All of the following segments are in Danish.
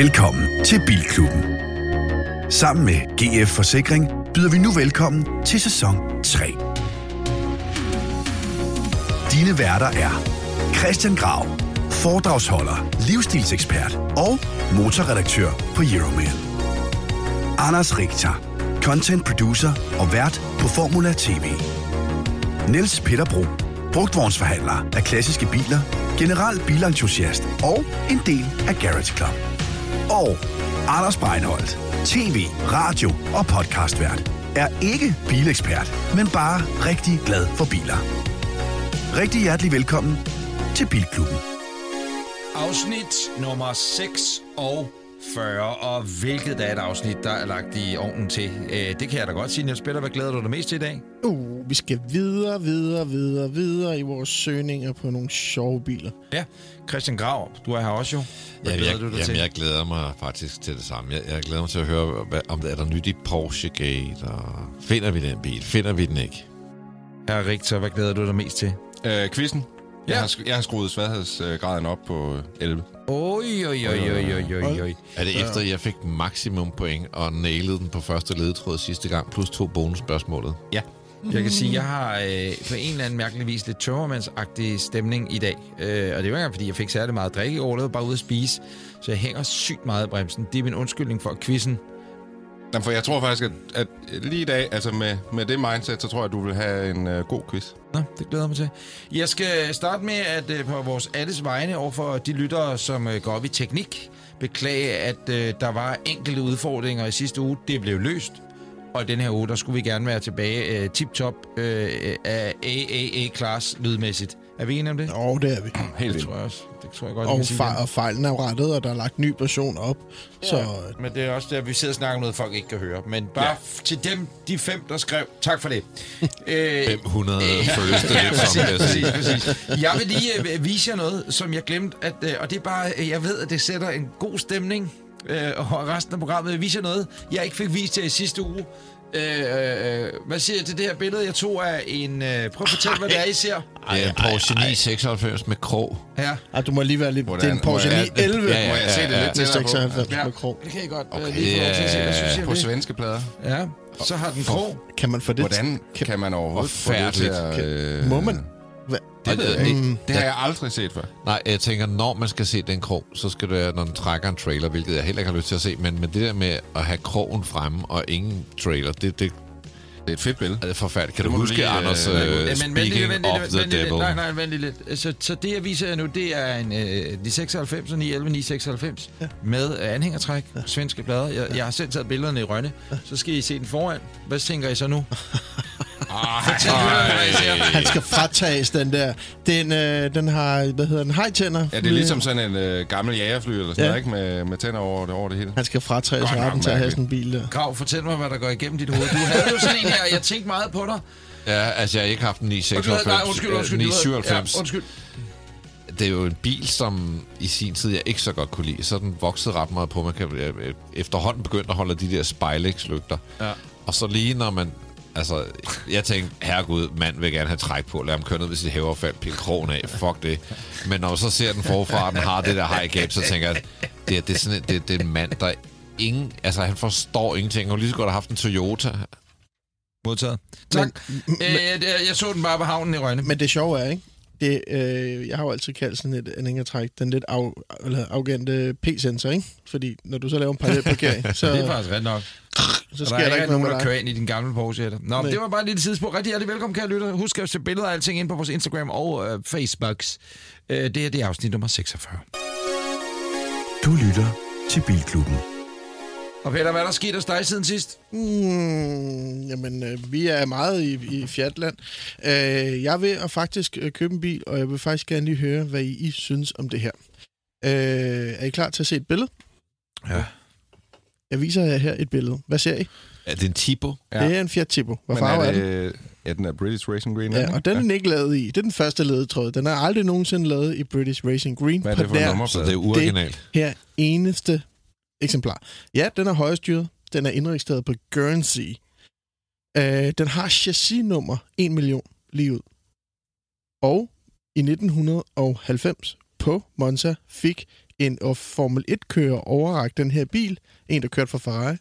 Velkommen til Bilklubben. Sammen med GF Forsikring byder vi nu velkommen til sæson 3. Dine værter er Christian Grav, foredragsholder, livsstilsekspert og motorredaktør på Euromail. Anders Richter, content producer og vært på Formula TV. Niels Peter Bro, brugtvognsforhandler af klassiske biler, general bilentusiast og en del af Garage Club. Og Anders Breinholt, tv, radio og podcastvært, er ikke bilekspert, men bare rigtig glad for biler. Rigtig hjertelig velkommen til Bilklubben. Afsnit nummer 46, og hvilket der er et afsnit, der er lagt i ovnen til. Det kan jeg da godt sige, Niels Peter. Hvad glæder du dig mest til i dag? Vi skal videre i vores søgninger på nogle sjove biler. Ja, Christian Grav, du er her også jo. Jeg glæder mig faktisk til det samme. Jeg glæder mig til at høre, om der er nyt i Porsche Gate, og finder vi den bil? Finder vi den ikke? Herre Richter, hvad glæder du dig mest til? Quizzen. Ja. Jeg har skruet sværhedsgraden op på 11. Oj. Er det efter, at jeg fik maksimum point og nailede den på første ledetråd sidste gang, plus 2 bonusspørgsmålet? Ja. Jeg kan sige, at jeg har på en eller anden mærkelig vis lidt tømmermandsagtig stemning i dag. Og det er jo ikke, fordi jeg fik særlig meget drikke i år, det var bare ude at spise. Så jeg hænger sygt meget i bremsen. Det er min undskyldning for quizzen. Jamen, for jeg tror faktisk, at lige i dag, altså med det mindset, så tror jeg, at du vil have en god quiz. Nå, det glæder jeg mig til. Jeg skal starte med, at på vores alles vegne overfor de lyttere, som går op i teknik, beklage, at der var enkelte udfordringer i sidste uge. Det blev løst. Og den her uge, der skulle vi gerne være tilbage tip-top af AAA-klasse lydmæssigt. Er vi enige om det? Jo, det er vi. Helt det tror jeg også. Det tror jeg godt, og fejlen er rettet, og der er lagt ny version op. Ja, så... men det er også der, vi sidder og snakker om noget, folk ikke kan høre. Men bare til dem, de 5, der skrev, tak for det. 500 føles det lidt som. Ja, præcis. Jeg vil lige vise jer noget, som jeg glemte. Og det er bare, jeg ved, at det sætter en god stemning. Og resten af programmet viser noget, jeg ikke fik vist til i sidste uge. Hvad siger jeg til det her billede, jeg tog af en... prøv at fortælle, hvad det er, I ser. Det er en Porsche 996 med krog. Ja. Du må lige være lidt... Hvordan? Det er en Porsche 911. Ja, må jeg se det lidt tættere på? 96 med krog. Det kan I godt lige få lov til at se. Hvad synes jeg på svenske plader. Ja, så har den krog. Kan man få det? Hvordan kan man overhovedet få det til at... Må man? Det har jeg aldrig set før. Nej, jeg tænker, når man skal se den krog, så skal det, når den trækker en trailer, hvilket jeg heller ikke har lyst til at se, men det der med at have krogen fremme og ingen trailer, det er et fedt billede. Det er forfærdeligt. Kan du huske lige, Anders speaking of the devil? Nej, vent lige lidt. Så det, jeg viser jer nu, det er en 996 og 996 med anhængertræk, svenske blader. Jeg har selv taget billederne i Rønne. Så skal I se den foran. Hvad tænker I så nu? Han skal fratages den der. Den har, hvad hedder den, hajtænder. Ja, det er ligesom sådan en gammel jagerfly eller sådan noget, ikke? Med tænder over det hele. Han skal fratages retten til at have sådan en bil der. Grav, fortæl mig, hvad der går igennem dit hoved. Du havde jo sådan en her, jeg tænkte meget på dig. Ja, altså jeg har ikke haft en 997. Undskyld. Det er jo en bil, som i sin tid jeg ikke så godt kunne lide. Så den voksede ret meget på. Man kan efterhånden begyndte at holde de der spejlægslygter. Ja. Og så lige når man... Altså, jeg tænkte, herregud, mand vil gerne have træk på. Lad ham køre ned ved sit hæverfald, pille krogen af. Fuck det. Men når man så ser den forfra, den har det der high gap, så tænker jeg, det er sådan en, det er en mand, der ingen... Altså, han forstår ingenting. Hun lige så godt har haft en Toyota. Modtaget. Tak. Jeg så den bare på havnen i Rønne. Men det sjove er, ikke? Jeg har jo altid kaldt sådan et anhængertræk, den lidt arrogante P-sensor, ikke? Fordi når du så laver en parallelparkering, så... Det er faktisk ret nok. Så sker der ikke nogen, der kører ind i din gamle Porsche. Nå, det var bare en lille sidespor. Rigtig hjertelig velkommen, kære lytter. Husk at se billeder af alting ind på vores Instagram og Facebooks. Det her, det er afsnit nummer 46. Du lytter til Bilklubben. Og Peter, hvad er der sket hos dig siden sidst? Vi er meget i Fjatland. Jeg vil faktisk købe en bil, og jeg vil faktisk gerne lige høre, hvad I synes om det her. Er I klar til at se et billede? Ja. Jeg viser jer her et billede. Hvad ser I? Er det en Tipo? Ja. Det er en Fiat Tipo. Hvad farve er den? Ja, den er British Racing Green. Ja, og den er ikke lavet i. Det er den første ledetråd. Den er aldrig nogensinde lavet i British Racing Green. Hvad er det for en nummerplade? Det er uoriginalt. Det her eneste eksemplar. Ja, den er højrestyret. Den er indregistreret på Guernsey. Den har chassisnummer 1 million lige ud. Og i 1990 på Monza fik en Formel 1-kører overrakte den her bil. En, der kørte for Ferrari.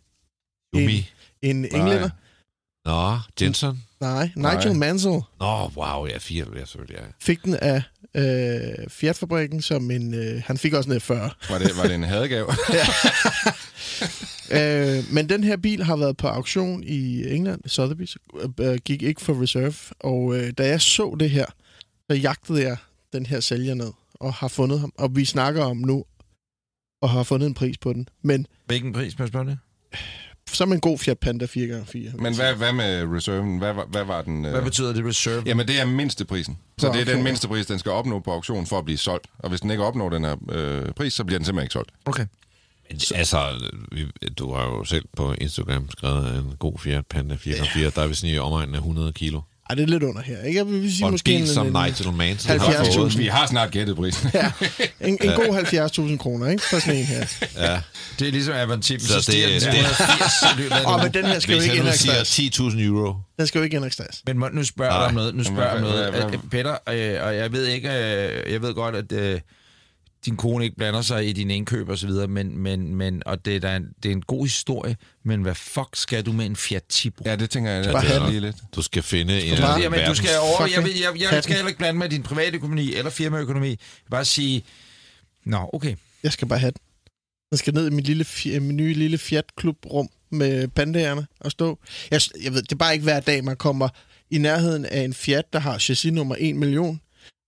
En englænder. Nå, Jensen? Nej, Nigel Mansell. Nå, wow, ja, 4, selvfølgelig, ja. Fik den af Fiat-fabrikken, som en... han fik også ned 40. Var det en hadegave? Men den her bil har været på auktion i England, Sotheby's, gik ikke for reserve. Og da jeg så det her, så jagtede jeg den her sælger ned, og har fundet ham. Og vi snakker om nu, og har fundet en pris på den. Men hvilken pris, på spørgsmålet? Som en god Fiat Panda 4x4. Men hvad med reserven? Hvad var den? Hvad betyder det, reserve? Jamen, det er mindsteprisen. Så det er den mindstepris, den skal opnå på auktion for at blive solgt. Og hvis den ikke opnår den her pris, så bliver den simpelthen ikke solgt. Okay. Altså, du har jo selv på Instagram skrevet en god Fiat Panda 4x4. Ja. Der er vi sådan i omegnen af 100 kilo. Ej, det er lidt under her, ikke? Jeg vil sige, måske en bil som Nigel Mansell. Vi har snart gættet prisen. Ja. En god 70.000 kroner, ikke? For sådan en her. Ja. Det er ligesom Avantippen. Så det er... Åh, men den her skal jo ikke indregisteres. Hvis han nu siger €10.000. Den skal jo ikke indregisteres. Men nu spørger jeg om noget. Peter, og jeg ved ikke... Jeg ved godt, at... din kone ikke blander sig i din indkøb og så videre, men og det er en god historie, men hvad fuck skal du med en Fiat Tipo? Ja, det tænker jeg. Det er lige lidt. Du skal finde en verden. Du skal over. Jeg skal heller ikke blande med din private økonomi eller firmaøkonomi. Bare sige, nå, okay. Jeg skal bare have den. Jeg skal ned i min nye lille Fiat-klubrum med pandagerne og stå. Jeg ved, det er bare ikke hver dag, man kommer i nærheden af en Fiat, der har chassis nummer 1 million,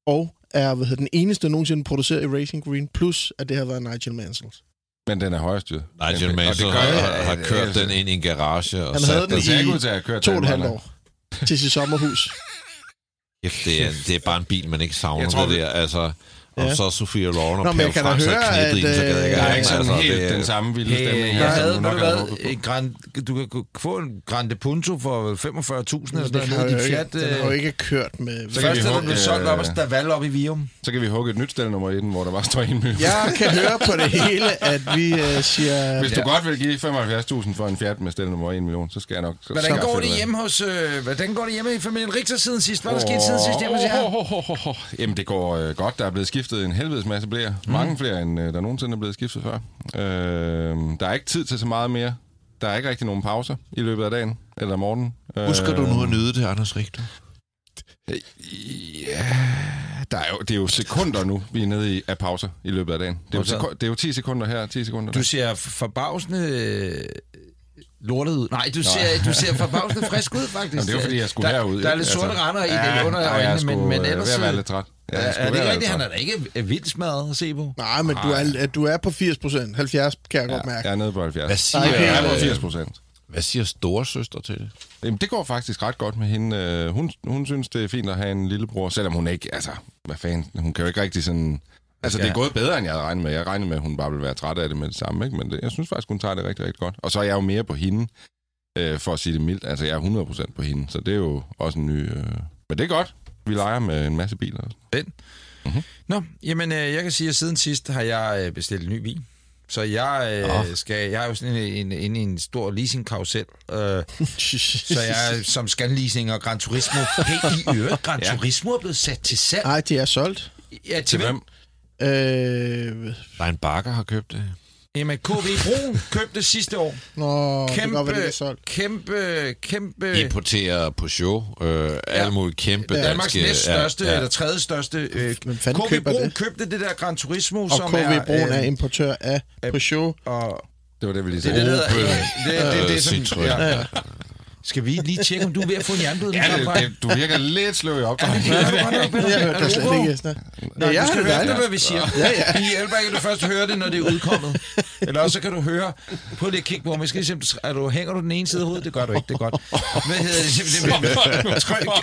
og er den eneste nogensinde produceret i Racing Green, plus at det har været Nigel Mansells. Men den er højstyret. Nigel Mansell har kørt den ind i en garage og sat den i 2,5 år til sit sommerhus. Det er bare en bil, man ikke savner tror, det der. Altså, og så Sofia Loren og Per Franks har knædret i, så kan jeg ikke have sådan altså, helt den samme vilde stemning. Jeg havde du kan få en Grande Punto for 45.000 eller sådan noget. Den har jo ikke kørt med... Først er den blevet solgt op og Staval op i Vium. Så kan vi hugge et nyt stelnummer i den, hvor der bare står 1 million. Jeg kan høre på det hele, at vi siger... Hvis du godt vil give 75.000 for en Fiat med stelnummer 1 million, så skal jeg nok... Hvordan går det hjemme i familien Richter siden sidst? Hvad er der sket siden sidst hjemme hos jer? Jamen, det går godt. Der er blevet skiftet en helvedes masse blæer. Mange flere, end der nogensinde er blevet skiftet før. Der er ikke tid til så meget mere. Der er ikke rigtig nogen pauser i løbet af dagen eller morgenen. Husker du nu at nyde det, Anders Richter? Ja, det er jo sekunder nu, vi er nede i af pauser i løbet af dagen. Det er jo 10 sekunder her, 10 sekunder der. Du ser forbavsende... lortet ud. Nej, du ser forbavsende frisk ud, faktisk. Jamen, det er jo, fordi jeg skulle herud. Der er lidt sorte render i det under øjnene, men ellers... Jeg er ved at være lidt træt. Er det ikke rigtigt, han er da ikke vildt smadret at se på? Nej, men du er på 80%. 70, kan jeg godt mærke. Jeg er nede på 70. Jeg er på 80%. Hvad siger storesøster til det? Jamen, det går faktisk ret godt med hende. Hun synes, det er fint at have en lillebror, selvom hun ikke... Altså, hvad fanden? Hun kan jo ikke rigtig sådan... Altså, det er gået bedre, end jeg havde regnet med. Jeg regnede med, at hun bare ville være træt af det med det samme, ikke? Men jeg synes faktisk, hun tager det rigtig, rigtig godt. Og så er jeg jo mere på hende, for at sige det mildt. Altså, jeg er 100% på hende, så det er jo også en ny... Men det er godt. Vi leger med en masse biler. Mm-hmm. Nå, jamen, jeg kan sige, at siden sidst har jeg bestilt en ny bil. Så jeg er jo sådan inde i en stor leasingkarusel, så jeg er som Scanleasing og Gran Turismo. Helt i øvrigt, Gran Turismo er blevet sat til salg. Nej, det er solgt. Ja, til hvem? Lein Barker har købt det. Jamen, KB Brun købte det sidste år. Nå, kæmpe... Importerer Peugeot. Alle mulige kæmpe danske... Danmarks næststørste eller tredje største. KB Brun købte det der Gran Turismo, og som er... Og KB Brun er importør af Peugeot. Og det var det, vi lige sagde. Det er det. Skal vi lige tjekke, om du er ved at få en jernblød? Ja, du virker lidt sløv i opgangen. Jeg skal høre det, hvad vi siger. I Elberg kan du først høre det, når det er udkommet. Eller også kan du høre... Prøv lige at kigge på mig. Hænger du den ene side af hovedet? Det gør du ikke, det er godt. Hvad hedder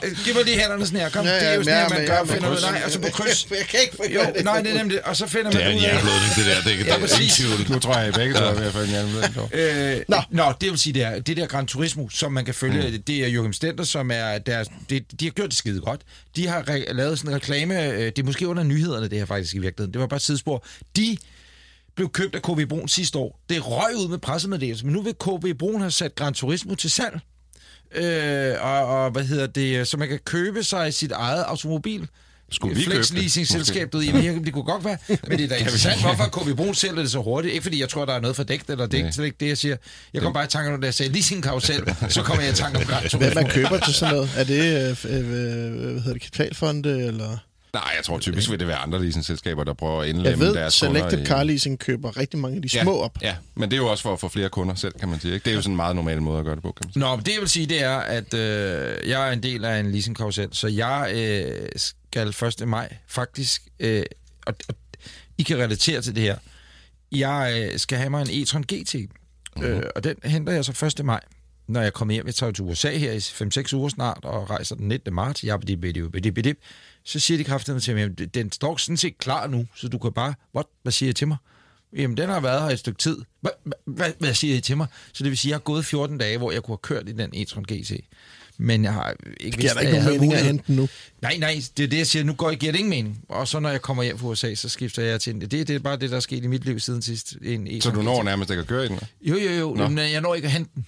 det? Giv mig lige hænderne sådan her. Kom, det er jo sådan her, man gør. Finder ud af. Og så på kryds. Jeg kan ikke finde det. Nej, det er nemt det. Og så finder man ud af... Det er en jernblødning, det der. Det er ingen tvivl. Nu tror jeg, begge to er ved at få en jernblødning. Nå, det vil sige, det der Gran Turismo, som man kan følge, det er Joachim Stender, som er deres... De har gjort det skide godt. De har lavet sådan en reklame... Det er måske under nyhederne, det her faktisk i virkeligheden. Det var bare et sidespor. De blev købt af KB Brun sidste år. Det røg ud med pressemeddelelsen, men nu vil KB Brun have sat Gran Turismo til salg. Så man kan købe sig sit eget automobil skulle vi købe det? Flexleasing-selskabet i Amerika, det kunne godt være. Men det er da interessant, hvorfor kunne vi bruge selv det så hurtigt? Ikke fordi jeg tror, der er noget fordækt, eller det er ikke det, jeg siger. Jeg kom bare i tanke om, da jeg sagde leasingkarusel, så kommer jeg i tanke om gratis. Hvad man køber til sådan noget? Er det, hvad hedder det, kapitalfonde, eller... Nej, jeg tror typisk vil det være andre leasingselskaber, der prøver at indlemme deres kunder. Jeg ved, Selective Car Leasing køber rigtig mange af de små op. Ja, men det er jo også for at få flere kunder selv, kan man sige. Ikke? Det er jo sådan en meget normal måde at gøre det på, kan man sige. Nå, men det jeg vil sige, det er, at jeg er en del af en leasingkarusel, så jeg skal 1. maj faktisk, og I kan relatere til det her, jeg skal have mig en e-tron GT, og den henter jeg så 1. maj. Når jeg kommer hjem, jeg tager til USA her i 5-6 uger snart, og rejser den 19. marts, så siger de kraftedeme til mig, den står sådan set klar nu, så du kan bare, hvad siger I til mig? Jamen, den har været her et stykke tid. Hvad siger I til mig? Så det vil sige, jeg har gået 14 dage, hvor jeg kunne have kørt i den e-tron GT. Men jeg har ikke vidst, at jeg havde mening at hente nu. Nej, det er det, jeg siger. Nu går jeg giver det ingen mening. Og så når jeg kommer hjem fra USA, så skifter jeg til en... Det er bare det, der er sket i mit liv siden sidst. Så du når nærmest ikke at køre i den? Jo. Nå. Men jeg når ikke at hente den.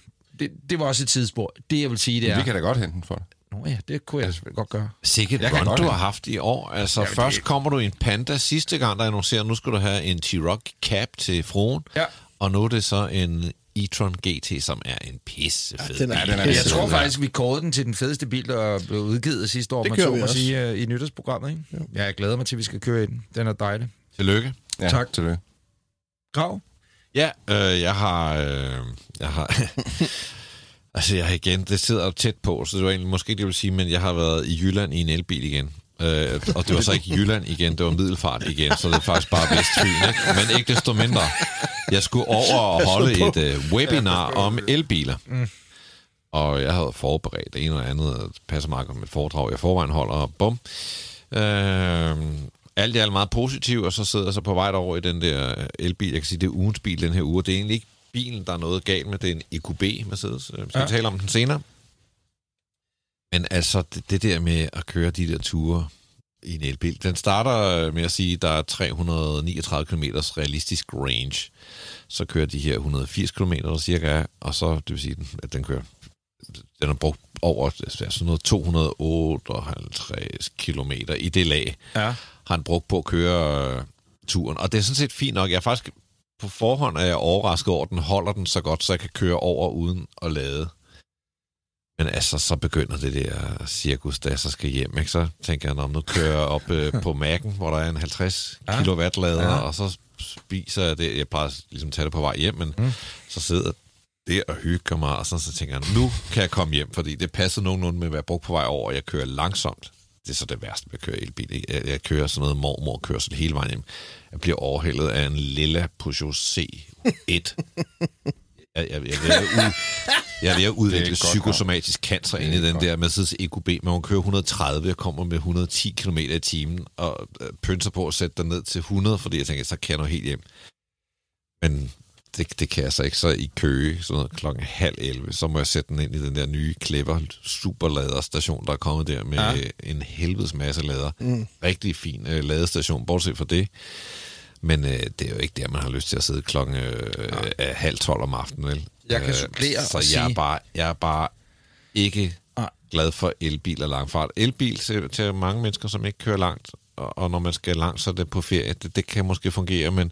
Det var også et tidsspor. Det, jeg vil sige, det er... Men vi kan da godt hente den for dig. Nå ja, det kunne jeg godt gøre. Sikkert run, du har haft i år. Altså, først kommer du i en Panda. Sidste gang, der annoncerer, nu skal du have en T-Roc Cab til fruen. Ja. Og nu er det så en e-tron GT, som er en pissefed bil. Jeg tror faktisk, vi kårede den til den fedeste bil, der blev udgivet sidste år. Det gør vi også. Sige, i nytårsprogrammet, ikke? Ja, jeg glæder mig til, vi skal køre i den. Den er dejlig. Tillykke. Ja, tak. Tillykke. Grav? Ja, jeg har altså, jeg har igen, det sidder jo tæt på, så det var egentlig måske, det vil sige, men jeg har været i Jylland i en elbil igen. Og det var så ikke Jylland igen, det var Middelfart igen, så det er faktisk bare Vestfyn, ikke? Men ikke desto mindre. Jeg skulle over og holde et webinar om elbiler. Og jeg havde forberedt det ene eller andet, passer meget om et foredrag, jeg forvejen holder, og bum. Alt er meget positivt, og så sidder jeg så på vej derover i den der elbil. Jeg kan sige, det er ugens bil den her uge, det er egentlig ikke bilen, der er noget galt med, det er en EQB, Mercedes. Vi skal tale om den senere. Men altså, det der med at køre de der ture i en elbil, den starter med at sige, at der er 339 km realistisk range. Så kører de her 180 km cirka, og så, det vil sige, at den kører... Den har brugt over sådan noget 258 km i det lag, har han brugt på at køre turen. Og det er sådan set fint nok. Jeg er faktisk... På forhånd er jeg overrasket over, at den holder den så godt, så jeg kan køre over uden at lade. Men altså, så begynder det der cirkus, da jeg så skal hjem, ikke? Så tænker jeg, nu kører jeg op på Mac'en, hvor der er en 50 kW-lader, og så spiser jeg det. Jeg plejer ligesom at tage det på vej hjem, men så sidder det og hygger mig, og så tænker jeg, nu kan jeg komme hjem, fordi det passer nogenlunde med, hvad jeg brugte på vej over, og jeg kører langsomt. Det er så det værste med at køre elbil, ikke? Jeg kører sådan noget mormorkørsel hele vejen hjem. Jeg bliver overhældet af en lilla Peugeot C1. Jeg er ved at udvikle psykosomatisk cancer ind i den der Mercedes EQB, men hun kører 130, jeg kommer med 110 km i timen, og pynser på at sætte den ned til 100, fordi jeg tænker, så kan jeg nå helt hjem. Men det kan jeg så ikke, så i Køge, sådan noget 11:30, så må jeg sætte den ind i den der nye Clever superladerstation, der er kommet der med en helvedes masse lader. Rigtig fin ladestation, bortset fra det. Men det er jo ikke der, man har lyst til at sidde 11:30 om aftenen, vel? Jeg kan supplere så og sige... jeg er bare ikke glad for elbil og langfart. Elbil til mange mennesker, som ikke kører langt, og når man skal langt, så er det på ferie. Det kan måske fungere, men...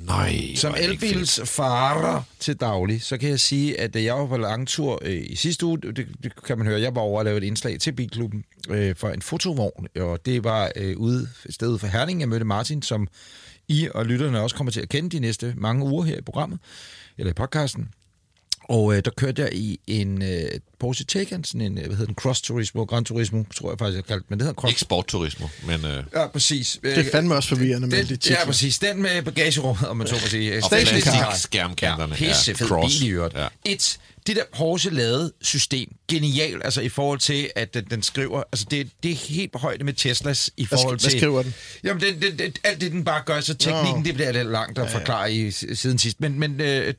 Nej, som elbilsfarer til daglig, så kan jeg sige, at jeg var på langtur i sidste uge, det kan man høre, jeg var over og lavede et indslag til Bilklubben for en fotovogn, og det var ude et sted ude for Herning. Jeg mødte Martin, som I og lytterne også kommer til at kende de næste mange uger her i programmet, eller i podcasten. Og der kørte jeg i en Porsche Taycan, sådan en, Cross Turismo, Gran Turismo, tror jeg faktisk, jeg kaldte det, men det hedder Cross. Ikke Sport Turismo, men... Ja, præcis. Det fandt mig også forvirrende med det titler. Ja, præcis. Den med bagagerummet, om man så må sige. Og plastikskærmkanterne. Ja, pissefed bil i øvrigt. Ja. Det der Porsche-lade-system, genialt, altså i forhold til, at den skriver... Altså, det er helt på højde med Teslas i forhold til... Hvad skriver den? Jamen, alt det, den bare gør, så teknikken, det bliver lidt langt at forklare i siden sidst. Men det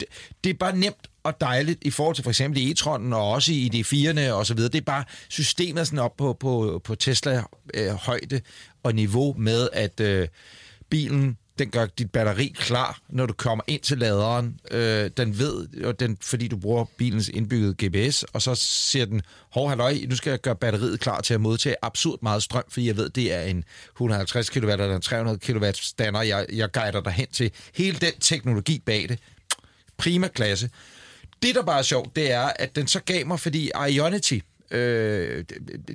er bare nemt og dejligt i forhold til for eksempel i e-tronen og også i D4'erne og så videre. Det er bare systemet sådan op på Tesla-højde og niveau med, at bilen Den gør dit batteri klar, når du kommer ind til laderen. Den ved, og den, fordi du bruger bilens indbyggede GPS, og så siger den, hov, halløj, nu skal jeg gøre batteriet klar til at modtage absurd meget strøm, fordi jeg ved, det er en 150 kW eller en 300 kW stander, jeg guider dig hen til. Hele den teknologi bag det. Prima klasse. Det, der bare er sjovt, det er, at den så gav mig, fordi Ionity,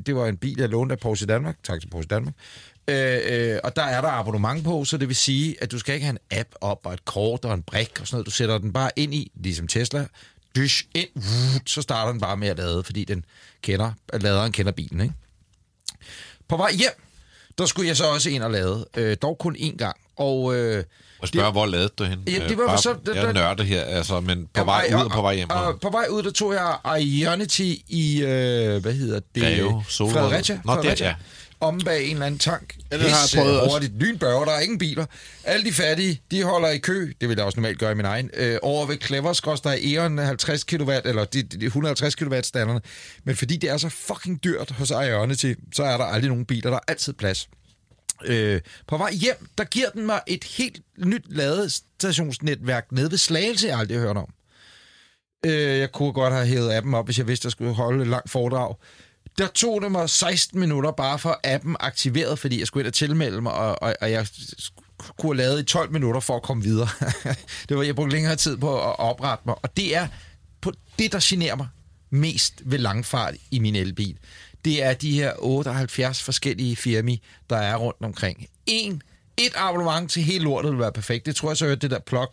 det var en bil, jeg lånte af Porsche Danmark, tak til Porsche Danmark, og der er der abonnement på, så det vil sige, at du skal ikke have en app op og et kort og en brik og sådan noget. Du sætter den bare ind i, ligesom Tesla, dysh ind, så starter den bare med at lade, fordi den laderen kender bilen, ikke? På vej hjem, der skulle jeg så også ind og lade, dog kun én gang. Og jeg spørger, hvor ladede du henne? Ja, det var bare, så, jeg nørder her, altså, men på vej ud og på vej hjem. På vej ud, der tog jeg Ionity i, hvad hedder det? Greve, Fredericia. Nå, det er ja. Om bag en eller anden tank. Eller har jeg prøvet hurtigt. Lynbørger, der er ingen biler. Alle de fattige, de holder i kø. Det vil jeg også normalt gøre i min egen. Over ved Cleverskos, der er Eon 50 kW, eller de 150 kW-standerne. Men fordi det er så fucking dyrt hos Ionity, så er der aldrig nogen biler. Der er altid plads. På vej hjem, der giver den mig et helt nyt ladestationsnetværk nede ved Slagelse, jeg aldrig hørt om. Jeg kunne godt have hævet appen op, hvis jeg vidste, jeg skulle holde et langt foredrag. Der tog det mig 16 minutter bare for appen aktiveret, fordi jeg skulle ind og tilmelde mig, og jeg kunne have lavet i 12 minutter for at komme videre. Det var, jeg brugte længere tid på at oprette mig, og det er på det, der generer mig mest ved langfart i min elbil. Det er de her 78 forskellige firmi, der er rundt omkring. Et abonnement til hele lortet ville være perfekt. Det tror jeg så hørte, det der plug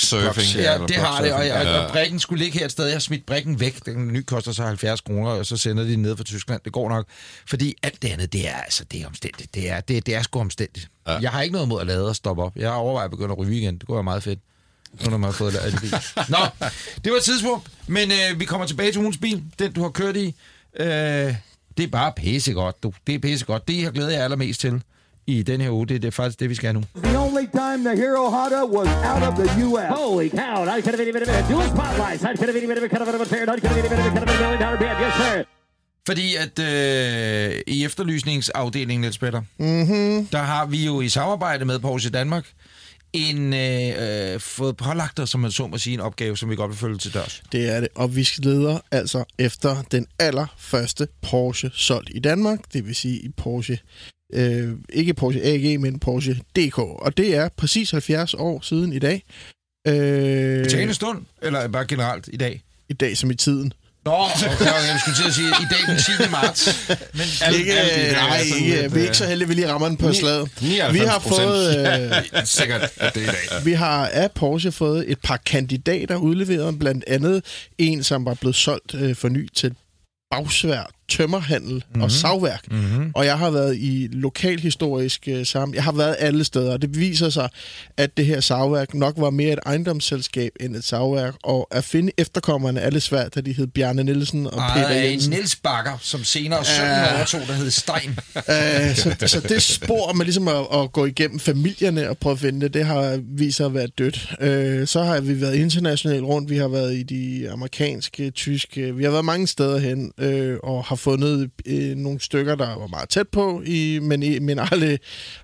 surfing. Ja, det har det, og brikken skulle ligge her et sted. Jeg smidt brikken væk. Den ny koster så 70 kroner, og så sender de ned fra Tyskland. Det går nok, fordi alt det andet, det er altså, det er omstændigt. Det er sgu omstændigt. Ja. Jeg har ikke noget mod at lade og stoppe op. Jeg har overvejet at begynde at ryge igen. Det går meget fedt. Nu har man fået ladet bil. Nå, det var et tidspunkt. Men vi kommer tilbage til ugens bil. Den, du har kørt i. Det er bare pissegodt, du. Det er pissegodt. Det, jeg glæder jer allermest til i den her uge, det er faktisk det, vi skal nu. The only time the Hero Honda was out of the U.S. Holy cow, I could have been even a dual spotlight. I could have been even a $1 million band, yes sir. Fordi at i efterlysningsafdelingen, Niels Petter, der har vi jo i samarbejde med Porsche Danmark fået pålagt os, som man så må sige, en opgave, som vi godt vil følge til dørs. Det er det, og vi leder altså efter den allerførste Porsche solgt i Danmark, det vil sige i Porsche, ikke Porsche AG, men Porsche DK, og det er præcis 70 år siden i dag. Til en stund, eller bare generelt i dag? I dag som i tiden. Nå, jeg skulle til at sige, i dag den 10. marts. Men vi er ikke så heldige, vi lige rammer den på slaget. Vi har fået, sikkert, det er i dag. Vi har af Porsche fået et par kandidater udleveret, blandt andet en, som var blevet solgt for ny til bagsværd, tømmerhandel og savværk. Mm-hmm. Og jeg har været i lokalhistorisk sammen. Jeg har været alle steder, og det viser sig, at det her savværk nok var mere et ejendomsselskab end et savværk, og at finde efterkommerne er lidt svært, da de hed Bjarne Nielsen og Peter Jensen. Niels Bakker, som senere overtog, der hed Stein. Så det spor med ligesom at gå igennem familierne og prøve at finde det har vist sig at være dødt. Så har vi været internationalt rundt, vi har været i de amerikanske, tyske, vi har været mange steder hen, og har fundet nogle stykker, der var meget tæt på, men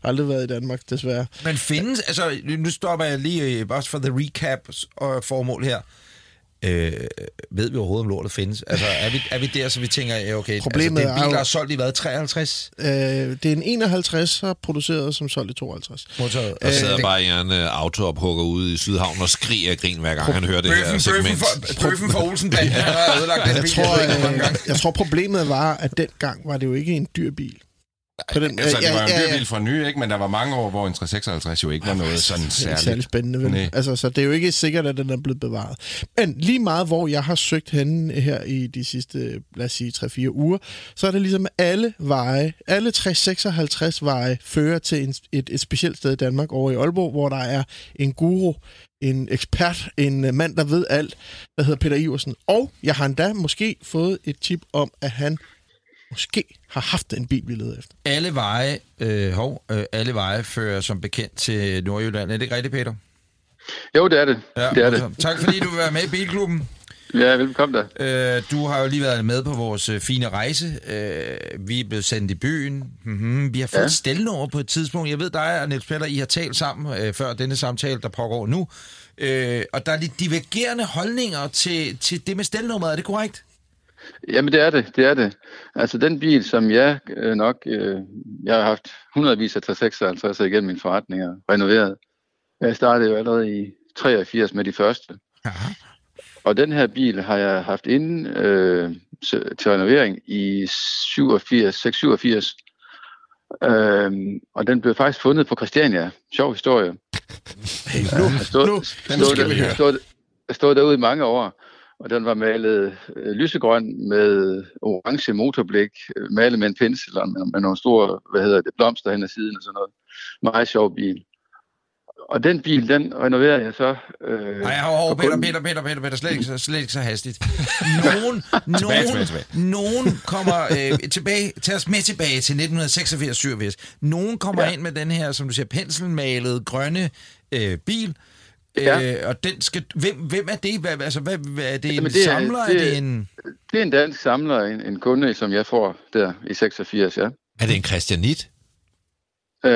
aldrig været i Danmark, desværre. Men findes, altså, nu stopper jeg lige også for the recap og formål her. Ved vi overhovedet, om lortet findes? Altså, er vi der, så vi tænker, okay, problemet altså, den bil, der er solgt i hvad, 53? Det er en 51, har produceret, som solgt i 52. Modtaget. Og sidder bare i en autoophugger ude i Sydhavn og skriger grin, hver gang han hører det her segment. Bøffen for Olsenbanden, ja. Han har ødelagt den bil. Jeg tror, problemet var, at dengang var det jo ikke en dyr bil. Altså, det var en dyr bil fra ny, ikke? Men der var mange år, hvor en 356 jo ikke var noget sådan særligt spændende. Vel? Altså, så det er jo ikke sikkert, at den er blevet bevaret. Men lige meget, hvor jeg har søgt henne her i de sidste, lad os sige, 3-4 uger, så er det ligesom alle 356 veje fører til et specielt sted i Danmark over i Aalborg, hvor der er en guru, en ekspert, en mand, der ved alt, der hedder Peter Iversen. Og jeg har endda måske fået et tip om, at han måske har haft en bil, vi leder efter. Alle veje fører som bekendt til Nordjylland. Er det ikke rigtigt, Peter? Jo, det er det. Ja, det er det. Tak fordi du var med i Bilklubben. Ja, velkommen da. Du har jo lige været med på vores fine rejse. Vi er blevet sendt i byen. Vi har fået stelnummer på et tidspunkt. Jeg ved, dig og Niels Petter, I har talt sammen før denne samtale, der pågår nu. Og der er lidt divergerende holdninger til det med stelnummeret. Er det korrekt? Jamen, det er det. Altså, den bil, som jeg jeg har haft hundredvis af 356 igennem mine forretninger, renoveret. Jeg startede jo allerede i 83 med de første. Aha. Og den her bil har jeg haft inden til renovering i 86. Og den blev faktisk fundet på Christiania. Sjov historie. Hey, jeg stod derude i mange år, og den var malet lysegrøn med orange motorblik, malet med en pensel og med nogle store, blomster hen ad siden og sådan noget. Meget sjov bil. Og den bil, den renoverede jeg så... Peter, slet ikke så hastigt. Nogen kommer tilbage, tager os med tilbage til 1986-87. Nogen kommer ind med den her, som du siger, penselmalede, grønne bil. Og den skal... Hvem er det? Hvad er det? Samler? Det er en dansk samler, en kunde, som jeg får der i 86, ja. Er det en Christianit?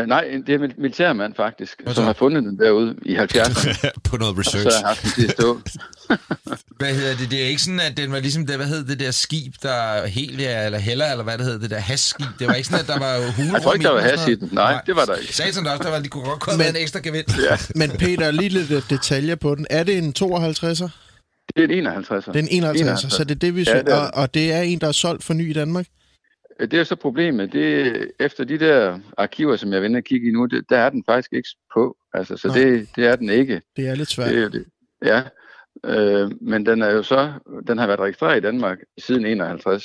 Nej, det er en militærmand faktisk, som har fundet den derude i 70'erne. På noget research. Og så har haft den til at stå. Det er ikke sådan, at den var ligesom det, skib, der Helia eller Hella, eller hvad det hed, det der hasskib. Det var ikke sådan, at der var hulrum i den. Jeg tror ikke, der var has i den. Nej, det var der ikke. Satan der også, der var, de kunne godt komme med en ekstra gevind. Ja. Men Peter, lige lidt detaljer på den. Er det en 52'er? Det er en 51'er. Det er en 51'er, så det er det, vi søger. Ja, og det er en, der er solgt for ny i Danmark? Det er så problemet. Efter de der arkiver, som jeg vender og kigge i nu, der er den faktisk ikke på. Altså, så det er den ikke. Det er lidt svært. Ja, men den er jo den har været registreret i Danmark siden 51,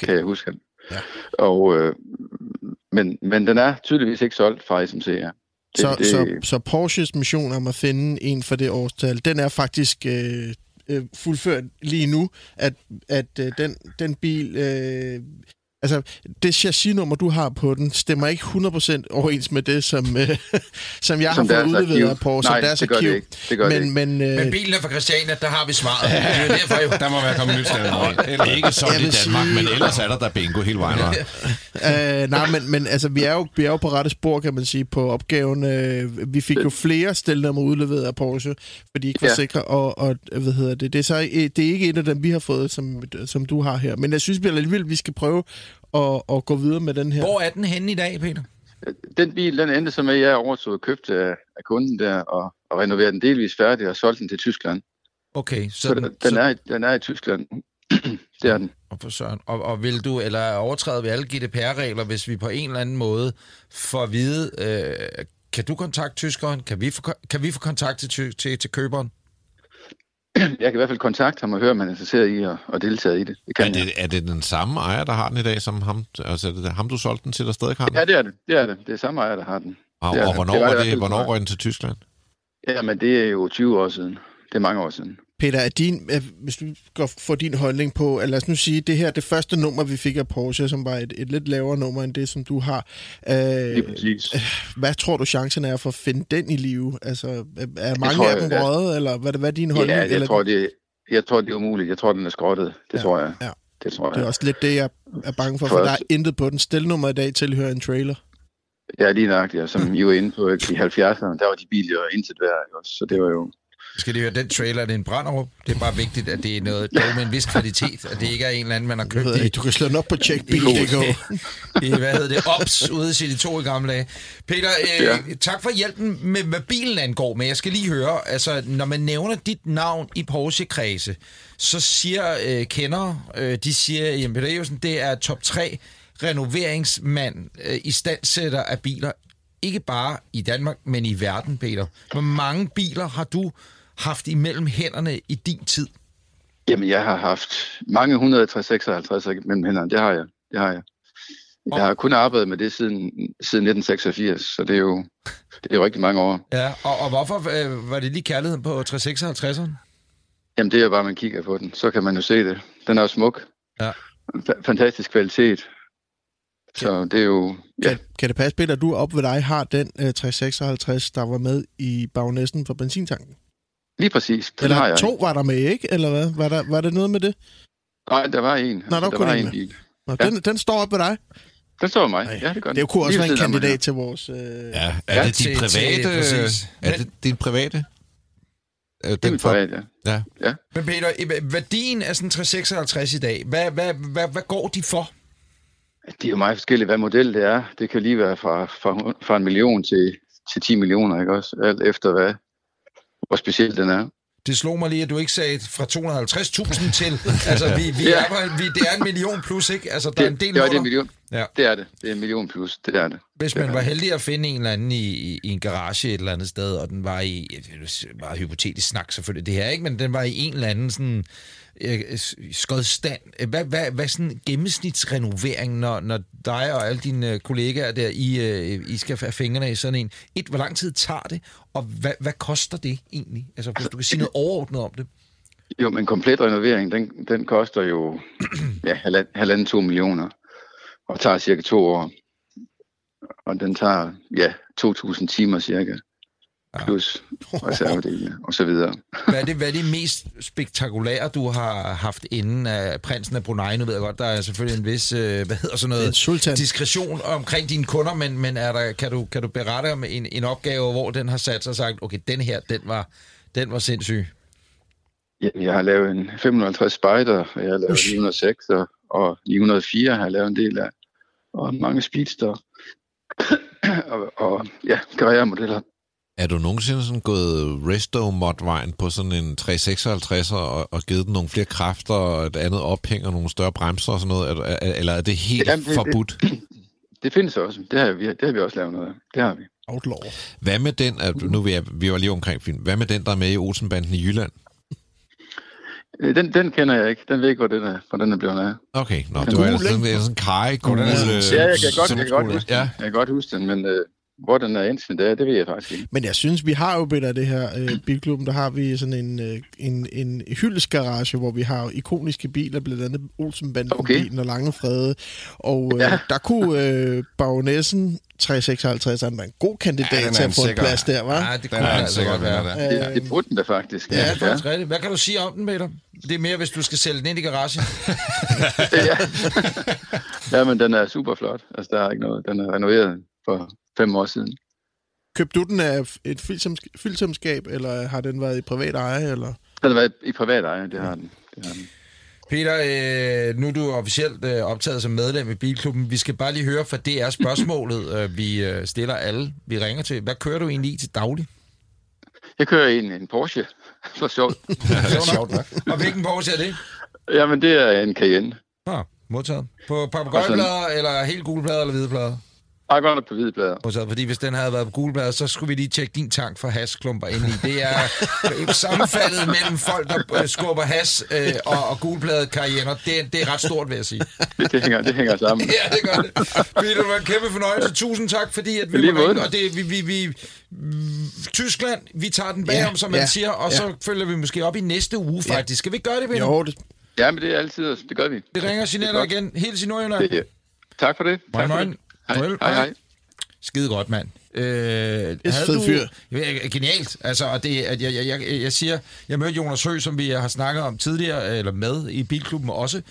kan jeg huske. Ja. Og, men den er tydeligvis ikke solgt fra SMC. Ja. Så Porsches mission om at finde en for det årstal, den er faktisk... fuldført lige nu, at den bil... Altså, det chassisnummer, du har på den, stemmer ikke 100% overens med det, som jeg har fået udleveret på, som deres arkiv. Nej, det gør det ikke. Men bilen er fra Christiania, der har vi svaret. Det er derfor, jo. Der må være kommet nyt sted. Ikke sådan i Danmark, men ellers er der bingo hele vejen. Men altså, vi er jo på rette spor, kan man sige, på opgaven. Vi fik jo flere stelnummer udleveret af Porsche, fordi ikke var sikre, og det er ikke et af dem, vi har fået, som du har her. Men jeg synes, vi skal prøve og gå videre med den her. Hvor er den henne i dag, Peter? Den bil, den endte så med, at jeg overtog og købte af kunden der, og renoverede den delvis færdig, og solgte den til Tyskland. Okay, den er i Tyskland. Det er den. Og vil du, eller overtræder vi alle GDPR-regler, hvis vi på en eller anden måde får at vide, kan du kontakte tyskeren? Kan vi få kontakt til køberen? Jeg kan i hvert fald kontakte ham og høre, om han er interesseret i at deltage i det. Er det den samme ejer, der har den i dag, som ham? Altså, er det ham, du solgte den til, der stadig har den? Ja, det er det. Det er samme ejer, der har den. Og hvornår røg den til Tyskland? Ja, men det er jo 20 år siden. Det er mange år siden. Peter, hvis du får din holdning på, lad os nu sige, det her det første nummer, vi fik af Porsche, som var et lidt lavere nummer end det, som du har. Hvad tror du, chancen er for at finde den i live? Altså, er mange af dem røget, eller hvad er din holdning? Ja, jeg tror, det er umuligt. Jeg tror, den er skrottet. Det tror jeg. Ja. Det tror jeg. Det er også lidt det, jeg er bange for, der er intet på den. Stelnummer i dag tilhører en trailer. Ja, lige nøjagtigt. Som I var inde på i 70'erne, der var de biler intet værd, så det var jo... Skal de høre, den trailer, det er en Branderup? Det er bare vigtigt, at det er noget med en vis kvalitet, at det ikke er en eller anden, man har købt i. Du kan slå den op på checkbil.dk. Ops, ude i CD2 i gamle dage. Peter, tak for hjælpen med, hvad bilen angår, men jeg skal lige høre, altså, når man nævner dit navn i Porsche-kredse, så siger kendere, de siger, jamen Peter Evensen, det er top 3 renoveringsmand, istandsætter af biler, ikke bare i Danmark, men i verden, Peter. Hvor mange biler har du haft imellem hænderne i din tid? Jamen, jeg har haft mange 156 mellem hænderne. Det har jeg. Jeg har kun arbejdet med det siden 1986, så det er jo rigtig mange år. Ja, og hvorfor var det lige kærligheden på 356'eren? Jamen, det er jo bare, man kigger på den. Så kan man jo se det. Den er jo smuk. Ja. Fantastisk kvalitet. Så det er jo... Ja. Kan det passe, Peter, du op ved dig har den 356, der var med i bagnessen for benzintanken? Lige præcis. Eller har jeg to var der med, ikke? Eller hvad? Var der noget med det? Nej, der var en. Nej, der var en bil. Nå, ja. Den står op ved dig? Den står ved mig. Ej, ja, det gør den. Det kunne også være en kandidat til vores... Ja, er det de private? Er det din private? Det er min private, ja. Men Peter, værdien af sådan 356 i dag, hvad går de for? Det er jo meget forskelligt, hvad model det er. Det kan lige være fra 1 million til 10 millioner, ikke også? Alt efter hvor speciel den er. Det slog mig lige, at du ikke sagde fra 250.000 til. Altså, det er 1 million plus, ikke? Altså, der er en del. Ja, det er 1 million. Ja. Det er det. Det er 1 million plus. Det er det. Hvis man var heldig at finde en eller anden i en garage et eller andet sted, og den var i, meget hypotetisk snak selvfølgelig, det her, ikke? Men den var i en eller anden sådan skodstand. Hvad sådan gennemsnitsrenovering, når dig og alle dine kollegaer der, I skal have fingrene i sådan en? Hvor lang tid tager det, og hvad koster det egentlig? Altså, hvis du kan sige noget overordnet om det. Jo, men komplet renovering, den koster jo 1,5-2 millioner, og tager cirka 2 år. Og den tager, 2.000 timer cirka. Plus reservedele og så videre. Hvad er det mest spektakulære, du har haft inden af prinsen af Brunei? Nu ved jeg godt, der er selvfølgelig en vis diskretion omkring dine kunder, men er der, kan du berette om en opgave, hvor den har sat sig og sagt, okay, den her, den var sindssyg? Jeg har lavet en 550 Spider, jeg har lavet 906, og 904 har jeg lavet en del af, og mange Speedster, og karrieremodeller. Er du nogensinde sådan gået resto-mod-vejen på sådan en 356'er og givet den nogle flere kræfter og et andet ophæng og nogle større bremser og sådan noget? Eller er det helt forbudt? Det findes også. Det har vi også lavet noget af. Det har vi. Outlaw. Hvad med den, vi var lige omkring film, hvad med den, der er med i Olsenbanden i Jylland? Den kender jeg ikke. Den ved ikke, hvor den er blevet af. Okay, det var sådan en karregul. Ja, jeg kan godt huske den, men... Hvor den er indtil der, det ved jeg faktisk ikke. Men jeg synes, vi har jo bedre det her bilklubben. Der har vi sådan en hyldesgarage, hvor vi har ikoniske biler, blandt andet Olsenbanden-bilen og Langefrede. Og der kunne baronessen 356 var en god kandidat til at få en plads der, var. Ja, det kunne altså godt være der. Det brugte den da faktisk. Ja, det er faktisk rigtigt. Hvad kan du sige om den, Peter? Det er mere, hvis du skal sælge den ind i garagen. Men den er super flot. Altså, der er ikke noget. Den er renoveret for 5 år siden. Købte du den af et filmselskab, eller har den været i privat eje? Eller? Den har været i privat eje, det har den. Peter, nu er du officielt optaget som medlem i Bilklubben. Vi skal bare lige høre, for det er spørgsmålet, vi stiller alle, vi ringer til. Hvad kører du egentlig til daglig? Jeg kører en Porsche. Så sjovt. Sjovt. Og hvilken Porsche er det? Jamen, det er en Cayenne. Modtaget. På papegøjeplader, eller helt gule plader, eller hvide plader? Jeg går nok på hvide plader. Fordi hvis den havde været på gule plader, så skulle vi lige tjekke din tank for hasklumper ind i. Det er sammenfaldet mellem folk, der skubber has og gulbladet karrierer. Det er ret stort, vil jeg sige. Det hænger sammen. Ja, det gør det. Peter, det var en kæmpe fornøjelse. Tusind tak, fordi at vi var inde. Og det, vi Tyskland, vi tager den bagom, som man siger, og så følger vi måske op i næste uge, faktisk. Skal vi gøre det, Peter? Jo, men det er altid. Det gør vi. Det ringer signaler igen. Helt sin ordentligt. Tak for det. Hej. Skide godt, mand. Fyr. Genialt. Altså, og det, at jeg siger, jeg mødte Jonas Høgh, som vi har snakket om tidligere, eller med i Bilklubben også.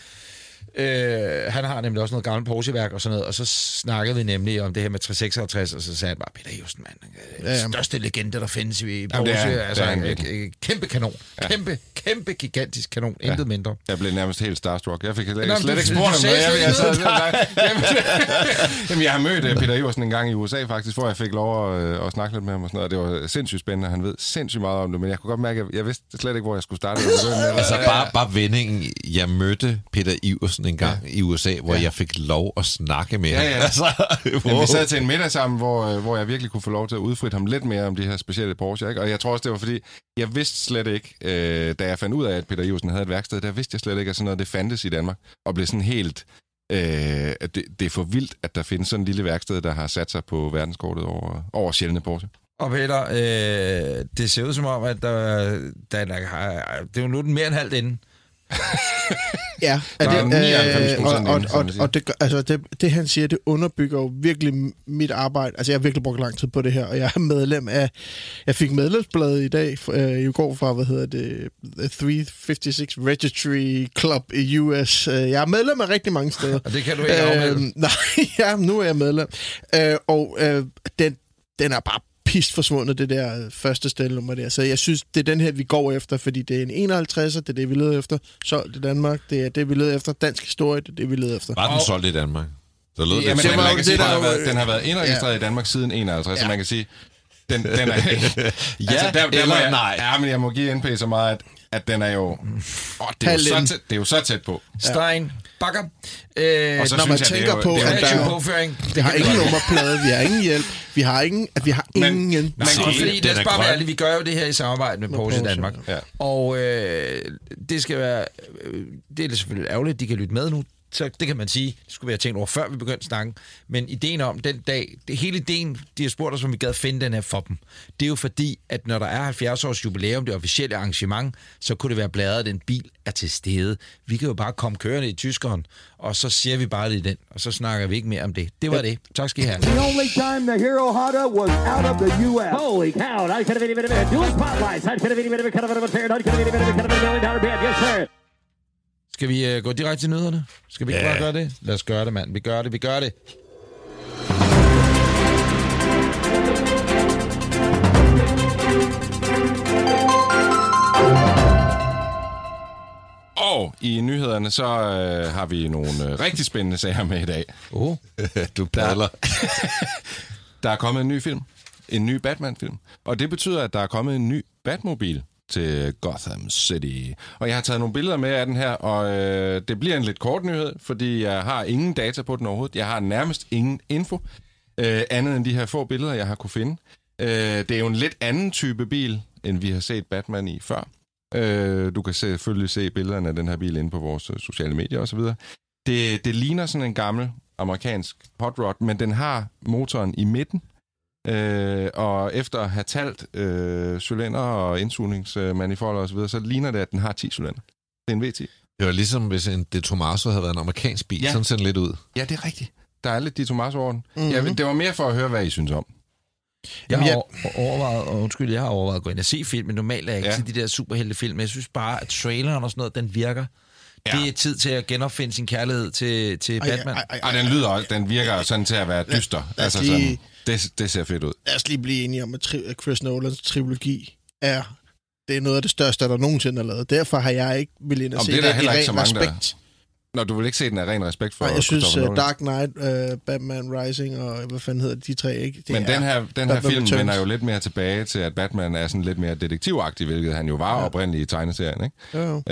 Han har nemlig også noget gammelt Porsche-værk og sådan noget, og så snakkede vi nemlig om det her med 356, og så sagde han bare, Peter Justen, mand, største legende, der findes i Porsche. Jamen, en kæmpe kanon. Kæmpe gigantisk kanon. Intet mindre. Jeg blev nærmest helt starstruck. Jeg fik slet ikke spurgt om det. Jeg har mødt Peter Justen en gang i USA, faktisk, hvor jeg fik lov at snakke lidt med ham og sådan noget, og det var sindssygt spændende, han ved sindssygt meget om det, men jeg kunne godt mærke, at jeg vidste slet ikke, hvor jeg skulle starte. Altså, bare vendingen. Jeg mødte Peter Iversen en gang i USA, hvor jeg fik lov at snakke med ham. Altså, vi sad til en middag sammen, hvor jeg virkelig kunne få lov til at udfritte ham lidt mere om de her specielle Porsche, ikke? Og jeg tror også, det var fordi, jeg vidste slet ikke, da jeg fandt ud af, at Peter Justen havde et værksted, der vidste jeg slet ikke, at sådan noget, det fandtes i Danmark, og blev sådan helt... det er for vildt, at der findes sådan en lille værksted, der har sat sig på verdenskortet over sjældne Porsche. Og Peter, det ser ud som om, at der er... Det er jo nu den mere end halvt inden. Ja, og det, altså det han siger, det underbygger jo virkelig mit arbejde. Altså jeg har virkelig brugt lang tid på det her, og jeg er medlem af, jeg fik medlemsbladet i dag, i går fra, hvad hedder det, 356 Registry Club i US. Jeg er medlem af rigtig mange steder. Og det kan du ikke afmelde. Nej, ja, nu er jeg medlem. Den er bare pist forsvundet, det der første stelnummer der. Så jeg synes, det er den her, vi går efter, fordi det er en 51'er, det er det, vi leder efter. Solgt i Danmark, det er det, vi leder efter. Dansk historie, det er det, vi leder efter. Var den solgt i Danmark? Så lød det. Jamen, den har været indregistreret i Danmark siden 51, så man kan sige, den er... altså, der nej. Ja, men jeg må give NP så meget, at den er jo... det er jo så tæt på. Stein Bakker. Og så når man tænker på, at der er påføring, vi har ingen nummerplade, vi har ingen hjælp, vi har ingen... Men fordi, lad os bare være ærlig, vi gør jo det her i samarbejde med Porsche Danmark. Ja. Og det skal være... Det er selvfølgelig ærgerligt, de kan lytte med nu. Så det kan man sige, det skulle vi have tænkt over, før vi begyndte at snakke. Men ideen om den dag, det hele ideen, de har spurgt os, om vi gad finde den her for dem, det er jo fordi, at når der er 70 års jubilæum, det officielle arrangement, så kunne det være bladret, at den bil er til stede. Vi kan jo bare komme kørende i tyskeren, og så ser vi bare lidt den, og så snakker vi ikke mere om det. Det var det. Tak skal I have. The only time the Hero Honda was out of the US. Holy cow, I could have been a dual spotlights. I could have been a kind of a tear. I could have been a kind of a $1 million band. Yes, sir. Skal vi gå direkte til nyhederne? Skal vi ikke bare gøre det? Lad os gøre det, mand. Vi gør det. Og i nyhederne, så har vi nogle rigtig spændende sager med i dag. Oh. Du padler. Der er kommet en ny film. En ny Batman-film. Og det betyder, at der er kommet en ny Batmobil til Gotham City. Og jeg har taget nogle billeder med af den her, og det bliver en lidt kort nyhed, fordi jeg har ingen data på den overhovedet. Jeg har nærmest ingen info, andet end de her få billeder, jeg har kunne finde. Det er jo en lidt anden type bil, end vi har set Batman i før. Du kan selvfølgelig se billederne af den her bil inde på vores sociale medier osv. Det ligner sådan en gammel amerikansk hot rod, men den har motoren i midten. Og efter at have talt cylinder og indsugningsmanifolder og så videre, så ligner det, at den har 10 cylinder. Det er en V10. Det var ligesom, hvis en De Tomaso havde været en amerikansk bil, sådan ser den lidt ud. Ja, det er rigtigt. Der er lidt De Tomaso over den. Mm-hmm. Ja, det var mere for at høre, hvad I synes om. Jeg har overvejet at gå ind og se filmen. Normalt er jeg ikke til de der superheltefilm, men jeg synes bare, at traileren og sådan noget, den virker. Ja. Det er tid til at genopfinde sin kærlighed til Batman. Den lyder også. Den virker sådan til at være dyster. Altså sådan... Det ser fedt ud. Lad os lige blive enige om, at Chris Nolans trilogi er noget af det største, der nogensinde er lavet. Derfor har jeg ikke villet ind at se det i ren respekt. Nå, du vil ikke se den af ren respekt for... Nej, jeg synes Dark Knight, Batman Rising og hvad fanden hedder de tre, ikke? Men den her film vender jo lidt mere tilbage til, at Batman er sådan lidt mere detektivagtig, hvilket han jo var oprindeligt i tegneserien, ikke? Jo.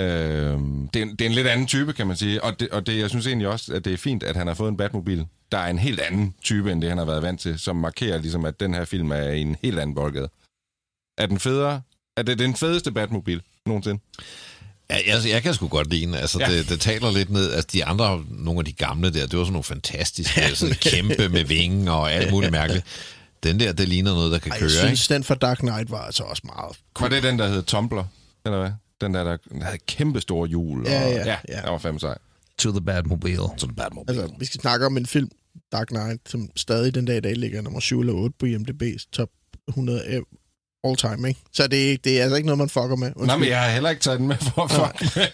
Det er en lidt anden type, kan man sige. Og det, jeg synes egentlig også, at det er fint, at han har fået en Batmobil, der er en helt anden type, end det han har været vant til, som markerer ligesom, at den her film er i en helt anden boldgade. Er den federe? Er det den fedeste Batmobil nogensinde? Ja, altså, jeg kan sgu godt lide den. Altså, det taler lidt ned. Altså, de andre, nogle af de gamle der, det var sådan nogle fantastiske, sådan kæmpe med vingen og alt muligt mærkeligt. Den der, det ligner noget, der kan køre, ikke? Jeg synes, den fra Dark Knight var altså også meget cool. Var det den, der hed Tumbler? Eller hvad? Den der, der havde kæmpe store hjul. Ja. Der var fandme sej. To the Batmobile. Altså, vi skal snakke om en film, Dark Knight, som stadig den dag i dag ligger nummer 7 eller 8 på IMDb's top 100 all time, ikke? Så det er altså ikke noget, man fucker med. Undskyld. Nej, men jeg har heller ikke taget den med for at fuck med.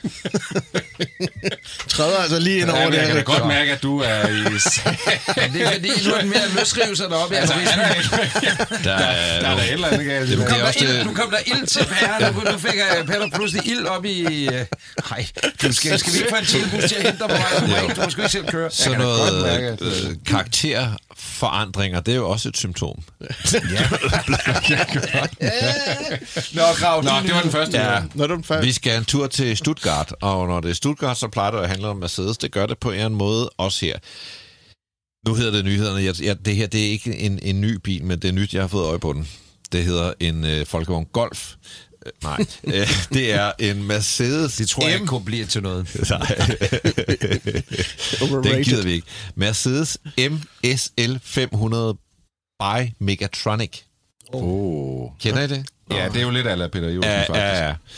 Træder altså lige ind over det. Jeg kan godt mærke, at du er i... Det er fordi, nu er den mere løsrive sig deroppe. Altså, der er da et eller andet galt. Nu kom der ild til Pære. Nu fik Pære pludselig ild op i... Nej, du skal vi ikke få en tilbus til at hente dig på vej? Du må sgu ikke selv køre. Sådan noget karakterforandringer, det er jo også et symptom. Nå, Grav, det var den første. Ja. Vi skal en tur til Stuttgart, og når det er Stuttgart, så plejer det at handle om Mercedes. Det gør det på en måde også her. Nu hedder det nyhederne. Det her, det er ikke en ny bil, men det er nyt, jeg har fået øje på den. Det hedder en Volkswagen Golf. Nej, det er en Mercedes. Det tror jeg ikke kunne blive til noget. Nej, det gider vi ikke. Mercedes MSL 500 by Megatronic. Kender I det? Ja, det er jo lidt ala Peter Josen, faktisk.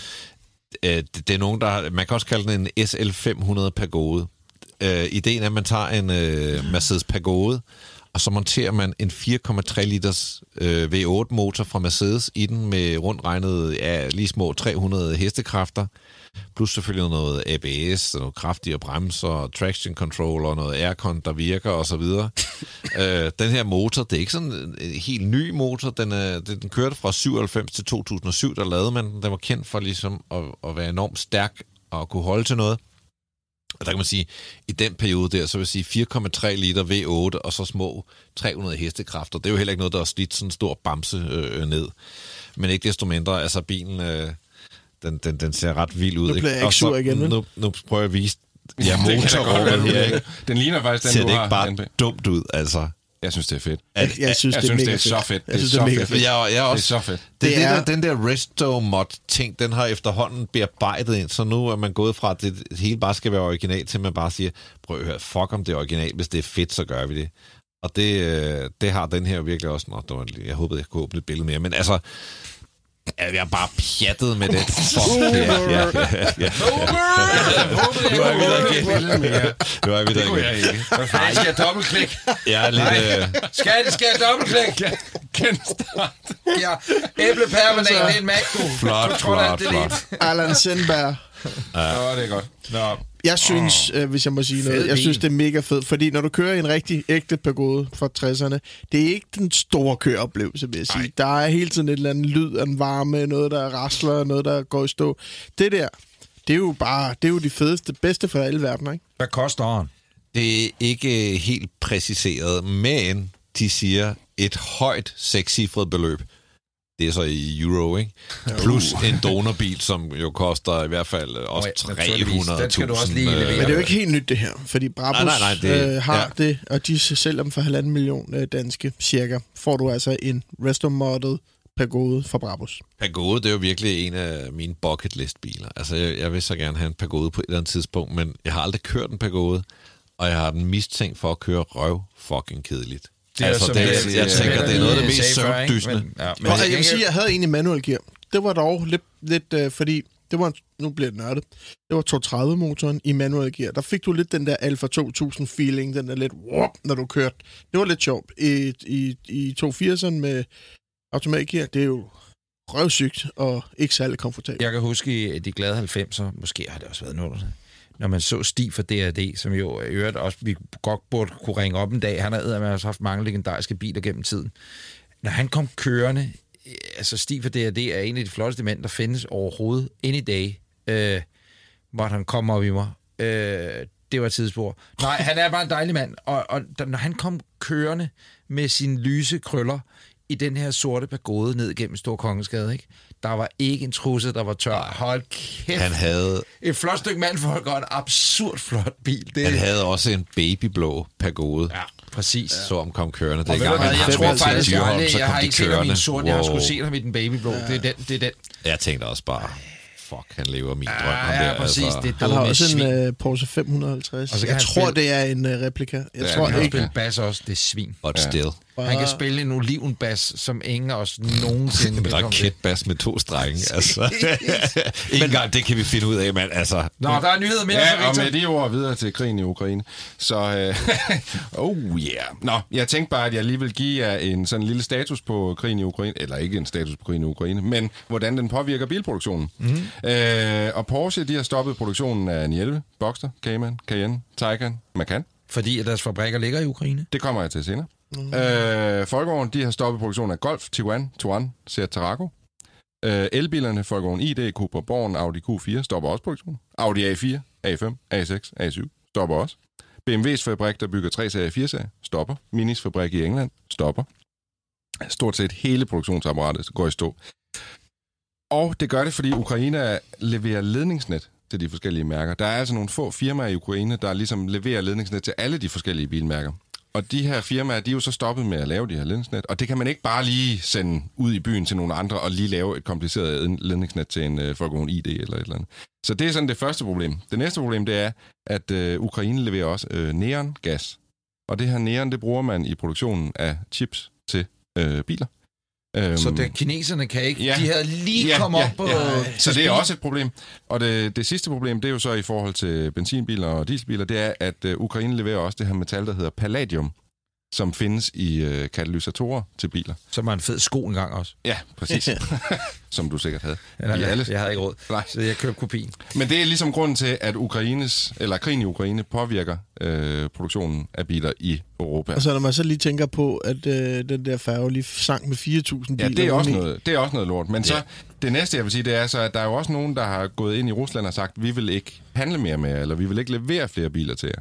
det er nogen, der... Man kan også kalde den en SL500 Pagode. Ideen er, at man tager en Mercedes Pagode, og så monterer man en 4,3 liters V8-motor fra Mercedes i den, med rundt regnet lige små 300 hestekræfter, plus selvfølgelig noget ABS, noget kraftigere bremser, traction control og noget aircon, der virker osv. Den her motor, det er ikke sådan en helt ny motor, den kørte fra 97 til 2007, der lavede man den. Den var kendt for ligesom at være enormt stærk og kunne holde til noget. Og der kan man sige, i den periode der, så vil jeg sige 4,3 liter V8 og så små 300 hestekræfter. Det er jo heller ikke noget, der er slidt sådan en stor bamse ned. Men ikke desto mindre, altså bilen, den ser ret vild ud. Nu bliver jeg ikke sur igen. Nu prøver jeg at vise motorrummet her. Ikke? Den ligner faktisk den, du har. Ser det ikke bare dumt ud, altså? Jeg synes, det er fedt. Jeg synes, det er så fedt. Jeg synes, det er mega fedt. Det er den der resto-mod-ting, den har efterhånden bearbejdet ind, så nu er man gået fra, at det hele bare skal være originalt, til man bare siger, prøv at høre, fuck om det er originalt, hvis det er fedt, så gør vi det. Og det har den her virkelig også. Nå, jeg håbede, jeg kunne åbne et billede mere, men altså... Jeg er bare pjattet med det. Ja. Nu er vi der igen. Det kunne jeg ikke. Nej, skal jeg dobbeltklik? Skal jeg dobbeltklik? Genstart. Ja, æblepærmanat, det er en MacBook. Flot. Allan Sindberg. Nå, det er godt. Nå. Jeg synes, hvis jeg må sige noget, jeg synes, det er mega fedt, fordi når du kører en rigtig ægte Pagode fra 60'erne, det er ikke den store køreoplevelse, vil jeg sige. Ej. Der er hele tiden et eller andet lyd af en varme, noget, der rasler, noget, der går i stå. Det der, det er jo de fedeste, bedste fra alle verdener, ikke? Hvad koster den? Det er ikke helt præciseret, men de siger et højt sekscifret beløb. Det er så i euro, ikke? Plus en donorbil, som jo koster i hvert fald også 300.000. Men det er jo ikke helt nyt, det her. Fordi Brabus det, og de sælger dem for 1,5 million danske cirka. Får du altså en resto-modded Pagode fra Brabus. Pagode, det er jo virkelig en af mine bucket list biler. Altså, jeg vil så gerne have en Pagode på et eller andet tidspunkt, men jeg har aldrig kørt en Pagode, og jeg har den mistænkt for at køre røv fucking kedeligt. Jeg tænker, det er noget af det mest søvndysende. Jeg vil sige, jeg havde egentlig manuel gear. Det var dog lidt fordi det var, nu bliver det nørdet, det var 230-motoren i manuel gear. Der fik du lidt den der Alfa 2000-feeling, den der lidt, når du kørte. Det var lidt sjovt. I 280'eren med automatgear, det er jo røvsygt og ikke særlig komfortabelt. Jeg kan huske i de glade 90'er, måske har det også været noget, når man så Stig fra DRD, som jo i øvrigt også, vi godt burde kunne ringe op en dag, han har også haft mange legendariske biler gennem tiden. Når han kom kørende, altså Stig fra DRD er en af de flotteste mænd, der findes overhovedet, ind i dag, hvor han kom op i mig. Det var et tidsspor. Nej, han er bare en dejlig mand, og når han kom kørende med sine lyse krøller i den her sorte Pagode ned gennem Store Kongensgade, ikke? Der var ikke en trusse, der var tør. Hold kæft. Han havde... Et flot stykke mandfolk og en absurd flot bil. Han havde også en babyblå Pagode. Ja, præcis. Så omkom kørende. Det er jeg tror faktisk, jeg har ikke set ham i en sort. Jeg har sgu set ham i den babyblå. Ja. Det er den. Jeg tænkte også bare... Fuck, han lever min drøm. Ja, præcis. Altså. Han har også en Porsche 550. Og jeg tror, det er en replika. Jeg tror, han kan spille bas også. Det er svin. But still. Han kan spille en olivenbas, som ingen af os nogensinde... en raketbas med 2 strenge, altså. Ingen gang, det kan vi finde ud af, mand, altså. Nå, der er nyheder mere. Ja, og med de ord videre til krigen i Ukraine. Så, Nå, jeg tænkte bare, at jeg lige vil give jer en sådan lille status på krigen i Ukraine. Eller ikke en status på krigen i Ukraine, men hvordan den påvirker bilproduktionen. Mm. Og Porsche, de har stoppet produktionen af 911, Boxster, Cayman, Cayenne, Taycan, Macan. Fordi deres fabrikker ligger i Ukraine? Det kommer jeg til senere. Folkevogn, de har stoppet produktionen af Golf, Tiguan, Touran, Seat Tarraco. Elbilerne, Folkevogn ID, Cupra Born, Audi Q4 stopper også produktionen. Audi A4, A5, A6, A7 stopper også. BMW's fabrik, der bygger 3-serie, 4-serie, stopper. Minis fabrik i England stopper. Stort set hele produktionsapparatet går i stå. Og det gør det, fordi Ukraine leverer ledningsnet til de forskellige mærker. Der er altså nogle få firmaer i Ukraine, der ligesom leverer ledningsnet til alle de forskellige bilmærker. Og de her firmaer, de er jo så stoppet med at lave de her ledningsnet, og det kan man ikke bare lige sende ud i byen til nogle andre og lige lave et kompliceret ledningsnet til en Volkswagen ID eller et eller andet. Så det er sådan det første problem. Det næste problem, det er, at Ukraine leverer også neongas. Og det her neon, det bruger man i produktionen af chips til biler. Så det, kineserne kan ikke, ja, de havde lige kommet op på... Ja. Så det er også et problem. Og det sidste problem, det er jo så i forhold til benzinbiler og dieselbiler, det er, at Ukraine leverer også det her metal, der hedder palladium, som findes i katalysatorer til biler. Som var en fed sko engang også. Ja, præcis. Som du sikkert havde. Jeg havde ikke råd, så jeg købte kopien. Men det er ligesom grunden til, at krigen i Ukraine påvirker produktionen af biler i Europa. Og så når man så lige tænker på, at den der færge lige sank med 4.000 biler. Ja, det er også noget lort. Men så det næste, jeg vil sige, det er så, at der er jo også nogen, der har gået ind i Rusland og sagt, vi vil ikke handle mere med jer, eller vi vil ikke levere flere biler til jer.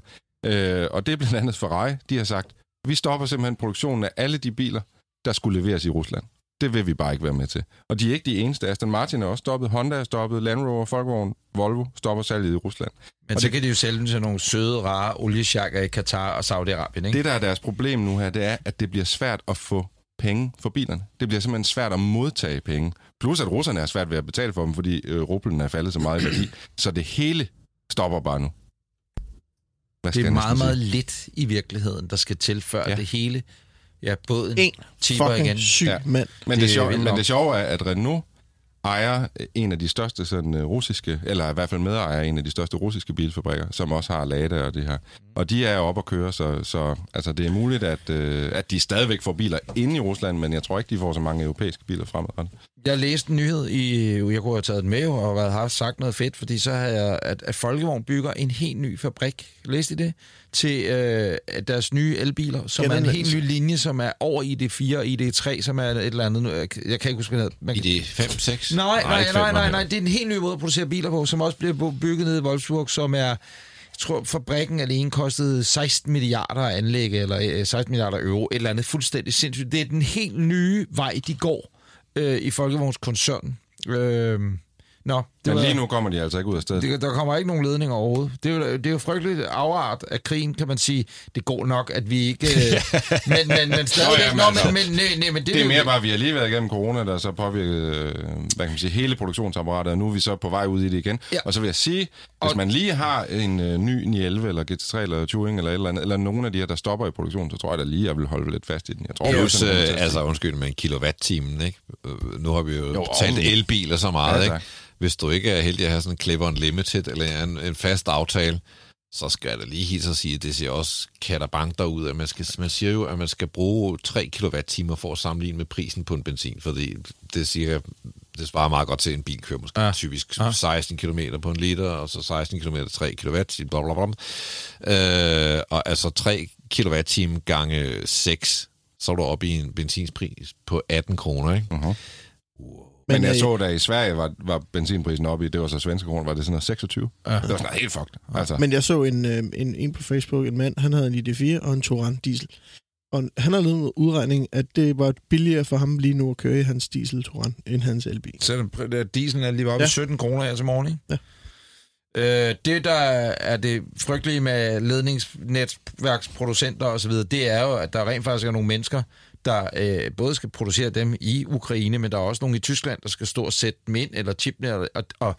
Og det er blandt andet Ferrari, de har sagt, vi stopper simpelthen produktionen af alle de biler, der skulle leveres i Rusland. Det vil vi bare ikke være med til. Og de er ikke de eneste. Aston Martin er også stoppet, Honda er stoppet, Land Rover, Volkswagen, Volvo stopper salget i Rusland. Men og så kan de jo sælge til nogle søde, rare oliesjakker i Katar og Saudi-Arabien, ikke? Det, der er deres problem nu her, det er, at det bliver svært at få penge for bilerne. Det bliver simpelthen svært at modtage penge. Plus at russerne er svært ved at betale for dem, fordi rublen er faldet så meget i værdi. Så det hele stopper bare nu. Det er meget, meget lidt i virkeligheden, der skal til, før det hele båden tipper igen. Mand. Men det sjove er, at Renault ejer en af de største sådan, russiske, eller i hvert fald medejer en af de største russiske bilfabrikker, som også har Lada og det her. Og de er oppe at køre, så altså, det er muligt, at de stadigvæk får biler inde i Rusland, men jeg tror ikke, de får så mange europæiske biler fremadrettet. Jeg læste en nyhed, jeg kunne have taget den med og har sagt noget fedt, fordi så havde jeg, at Folkevogn bygger en helt ny fabrik, læste I det, til deres nye elbiler, som er en helt ny linje, som er over ID4 og ID3, som er et eller andet, jeg kan ikke huske, hvad det hedder. ID5, 6? Nej, det er en helt ny måde at producere biler på, som også bliver bygget nede i Wolfsburg, som er... Jeg tror, fabrikken alene kostede 16 milliarder at anlægge, eller 16 milliarder euro, et eller andet fuldstændig sindssygt. Det er den helt nye vej, de går i Folkevognskoncernen. Men lige nu kommer de altså ikke ud af stedet. Der kommer ikke nogen ledninger overhovedet. Det er jo frygteligt afart af krigen, kan man sige. Det går nok, at vi ikke... men stadigvæk... Det er mere bare, vi har lige været igennem corona, der så påvirkede hele produktionsapparatet, og nu er vi så på vej ud i det igen. Ja. Og så vil jeg sige, hvis man lige har en ny 911, eller GT3, eller Touring, eller et eller andet, eller nogen af de her, der stopper i produktionen, så tror jeg da lige, jeg vil holde lidt fast i den. Jeg tror, undskyld, med en kilowatt-timen, ikke? Nu har vi jo talt elbiler så meget, ikke? Hvis du ikke er heldig at have sådan en Clipper Unlimited eller en fast aftale, så skal jeg da lige hilse at sige, at det siger også katterbank derude, at man siger jo, at man skal bruge 3 kWh for at sammenligne med prisen på en benzin, fordi det svarer meget godt til, en bil kører måske typisk 16 km på en liter, og så 16 km 3 kW, blablabla. Og altså 3 kWh gange 6, så er du oppe i en benzinpris på 18 kroner, ikke? Men jeg så, da i Sverige var benzinprisen oppe i, det var så svenske kroner, var det sådan noget 26. Det var sådan noget helt fucked. Altså. Men jeg så en på Facebook, en mand, han havde en ID4 og en Touran diesel. Og han har lavet en udregning, at det var billigere for ham lige nu at køre i hans diesel Touran end hans elbil. Så dieselen er lige oppe i 17 kroner her til morgen, ikke? Ja. Det, der er det frygtelige med ledningsnetværksproducenter osv., det er jo, at der rent faktisk er nogle mennesker, der både skal producere dem i Ukraine, men der er også nogle i Tyskland, der skal stå og sætte dem ind, eller chipne, og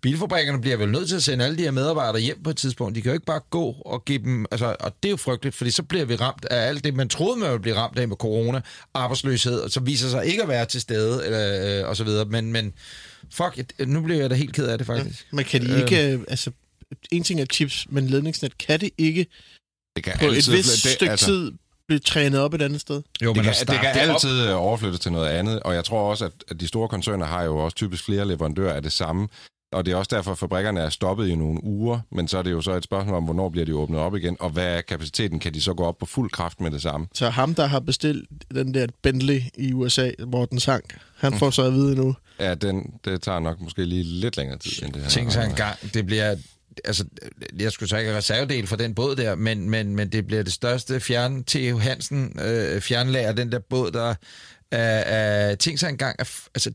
bilfabrikkerne bliver vel nødt til at sende alle de her medarbejdere hjem på et tidspunkt. De kan jo ikke bare gå og give dem... Altså, og det er jo frygteligt, fordi så bliver vi ramt af alt det, man troede, man ville blive ramt af med corona, arbejdsløshed, og så viser sig ikke at være til stede, eller, og så videre. Men fuck, nu bliver jeg da helt ked af det, faktisk. Ja, man kan det ikke... Altså, en ting er chips, men ledningsnet kan det ikke på et vist stykke tid... blive trænet op et andet sted. Jo, men det kan altid overflyttes til noget andet, og jeg tror også, at de store koncerner har jo også typisk flere leverandører af det samme, og det er også derfor, at fabrikkerne er stoppet i nogle uger, men så er det jo så et spørgsmål om, hvornår bliver de åbnet op igen, og hvad er kapaciteten? Kan de så gå op på fuld kraft med det samme? Så ham, der har bestilt den der Bentley i USA, hvor den sank, han får så at vide nu. Ja, det tager nok måske lige lidt længere tid, end det her. Tænk så engang, det bliver... Altså, jeg skulle så ikke have reservedel for den båd der, men det bliver det største T.H. Hansen fjernlager, den der båd, der tænkte sig engang, altså,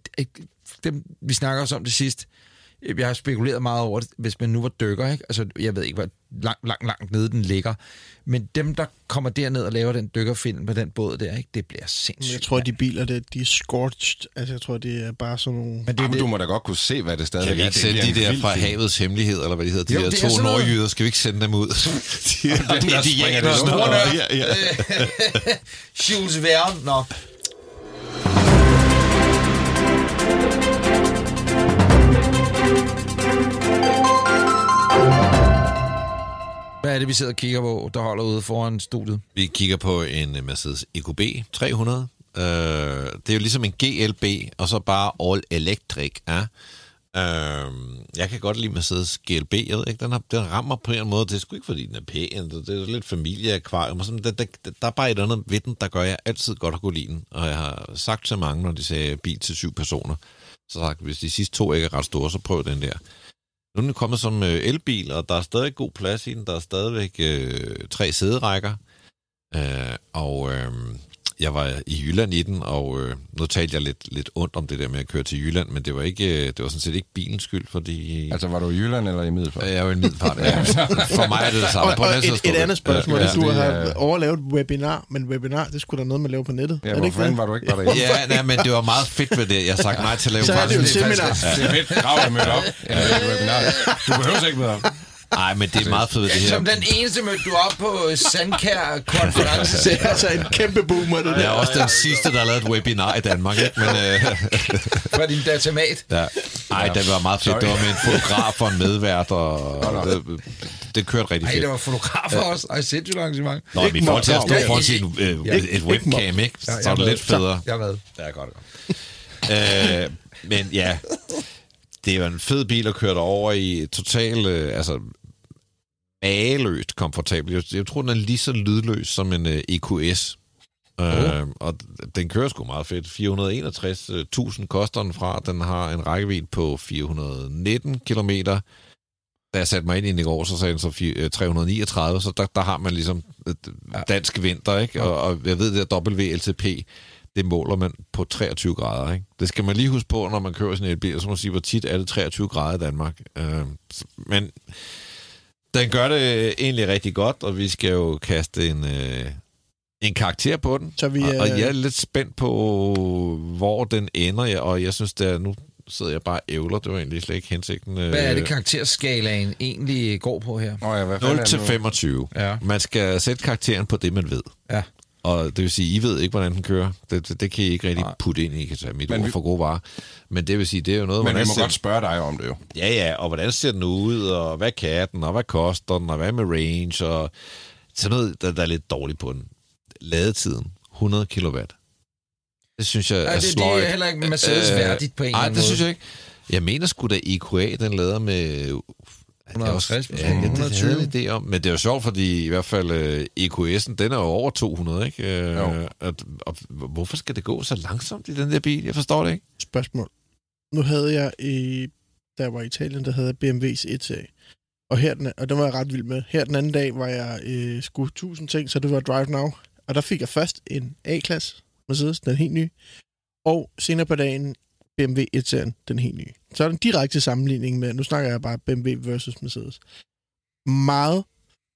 dem, vi snakker også om det sidst, jeg har spekuleret meget over det, hvis man nu var dykker, ikke? Altså, jeg ved ikke, hvor langt nede den ligger, men dem, der kommer derned og laver den dykkerfilm på den båd der, ikke? Det bliver sindssygt. Jeg tror, de biler, de er scorched. Altså, jeg tror, det er bare sådan nogle... Men du må da godt kunne se, hvad det stadig er. Kan vi ikke sende de der fra havets hemmelighed, eller hvad de hedder? De der to nordjyder, skal vi ikke sende dem ud? De jænger det snorene. Jules Verne, Hvad er det, vi sidder og kigger på, der holder ude foran studiet? Vi kigger på en Mercedes EQB 300. Det er jo ligesom en GLB, og så bare all electric. Ja. Jeg kan godt lide Mercedes GLB. Jeg ved ikke, den rammer på en måde. Det er sgu ikke, fordi den er pæn. Det er lidt familieakvarium. Og sådan. Der er bare et andet ved den, der gør jeg altid godt at kunne lide den. Og jeg har sagt til mange, når de sagde bil til 7 personer, så sagt, hvis de sidste 2 ikke er ret store, så prøv den der. Nu er den kommet som elbil, og der er stadig god plads i den. Der er stadigvæk 3 sæderækker. Jeg var i Jylland i den, og nu talte jeg lidt ondt om det der med at køre til Jylland, men det var ikke, det var sådan set ikke bilens skyld, fordi... Altså, var du i Jylland eller i Middelfart? Jeg var i Middelfart, ja. For mig er det det samme. Og et andet spørgsmål, ja, du har overlevet webinar, men webinar, det skulle der noget, man lave på nettet. Ja, hvorfor fanden var du ikke bare derinde? Ja, nej, men det var meget fedt ved det. Jeg sagde nej til at lave... Så er det jo et seminar. Det er fedt, grav, jeg mødte op. Du behøver ikke møde op. Nej, men det er meget fedt, det her. Som den eneste mødte du op på Sandkær-konference. Det er altså en kæmpe boomer, det der. Jeg er også den sidste, der har lavet et webinar i Danmark. Men, fra din datamat. Nej, ja. Det var meget fedt. Det var med en fotograf og en medvært. Og det kørte rigtig fedt. Nej, der var fotografer også. Ej, sindssygt arrangement. Nå, men i forhold til at stå foran et webcam, ikke? Så er det lidt federe. Jeg ved. Ja, godt. Men ja... Det var en fed bil at køre derover i, totalt, mageløst komfortabel. Jeg tror, den er lige så lydløs som en EQS. Og den kører sgu meget fedt. 461.000 koster den fra. Den har en rækkevidde på 419 kilometer. Da jeg satte mig ind i den i går, så sagde den så 339, så der har man ligesom dansk vinter, ikke? Og jeg ved, det er WLTP. Det måler man på 23 grader, ikke? Det skal man lige huske på, når man kører sådan en elbil, så må man sige, hvor tit er det 23 grader i Danmark. Men den gør det egentlig rigtig godt, og vi skal jo kaste en karakter på den. Så vi, og jeg er lidt spændt på, hvor den ender, og jeg synes, det er nu... sidder jeg bare ævler. Det var egentlig slet ikke hensigten. Hvad er det, karakterskalaen egentlig går på her? 0-25. Ja. Man skal sætte karakteren på det, man ved. Ja. Og det vil sige, I ved ikke, hvordan den kører. Det kan I ikke rigtig putte ind i. I kan tage mit ord for gode varer. Men det vil sige, det er jo noget... Men vi må godt spørge dig om det jo. Ja, og hvordan ser den ud, og hvad kan den, og hvad koster den, og hvad med range, og sådan noget, der er lidt dårligt på den. Ladetiden, 100 kilowatt. Det synes jeg er sløjt. Det er heller ikke Mercedes værdigt på en eller anden måde. Det synes jeg ikke. Jeg mener sgu da EQA, den lader med... 160, ja, 120. Det idé om. Men det er jo sjovt, fordi i hvert fald EQS'en, den er jo over 200, ikke? Og hvorfor skal det gå så langsomt i den der bil? Jeg forstår det ikke. Spørgsmål. Nu havde jeg, da jeg var i Italien, der havde jeg BMW's 1A. Og den var jeg ret vild med. Her den anden dag var jeg skulle 1000 ting, så det var Drive Now. Og der fik jeg først en A-klasse Mercedes, den helt nye. Og senere på dagen BMW 1'eren, den helt nye. Så er den direkte sammenligning med, nu snakker jeg bare BMW versus Mercedes. Meget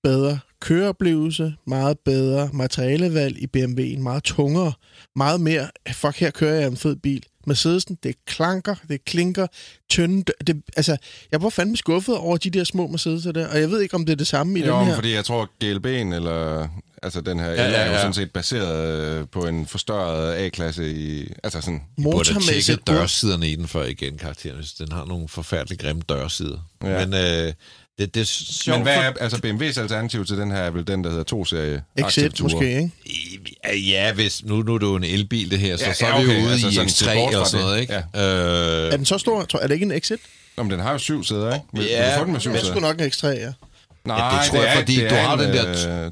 bedre køreoplevelse, meget bedre materialevalg i BMW'en, meget tungere, meget mere, fuck, her kører jeg en fed bil. Mercedesen, det klanker, det klinker, tynde, jeg var fandme skuffet over de der små Mercedes'er der, og jeg ved ikke, om det er det samme i den her. Jo, fordi jeg tror, GLB'en eller... Altså, den her er jo sådan set baseret på en forstørret A-klasse i... Altså sådan... I burde have tjekket dørsiderne i den før igen, karakteren. Den har nogle forfærdeligt grimme dørsider. Ja. Men det er sjovt... Men hvad er... Altså, BMW's alternativ til den her er vel den, der hedder 2-serie Active måske, ikke? Ja, hvis... Nu er det jo en elbil, det her, så er vi jo ude i X3 og sådan noget, ikke? Ja. Er den så stor? Er det ikke en Exit? Nå, men den har jo 7 sæder, ikke? Vil du få den med 7 sæder? Den skulle nok en X3, ja. Nej, ja, det tror jeg, fordi du har den der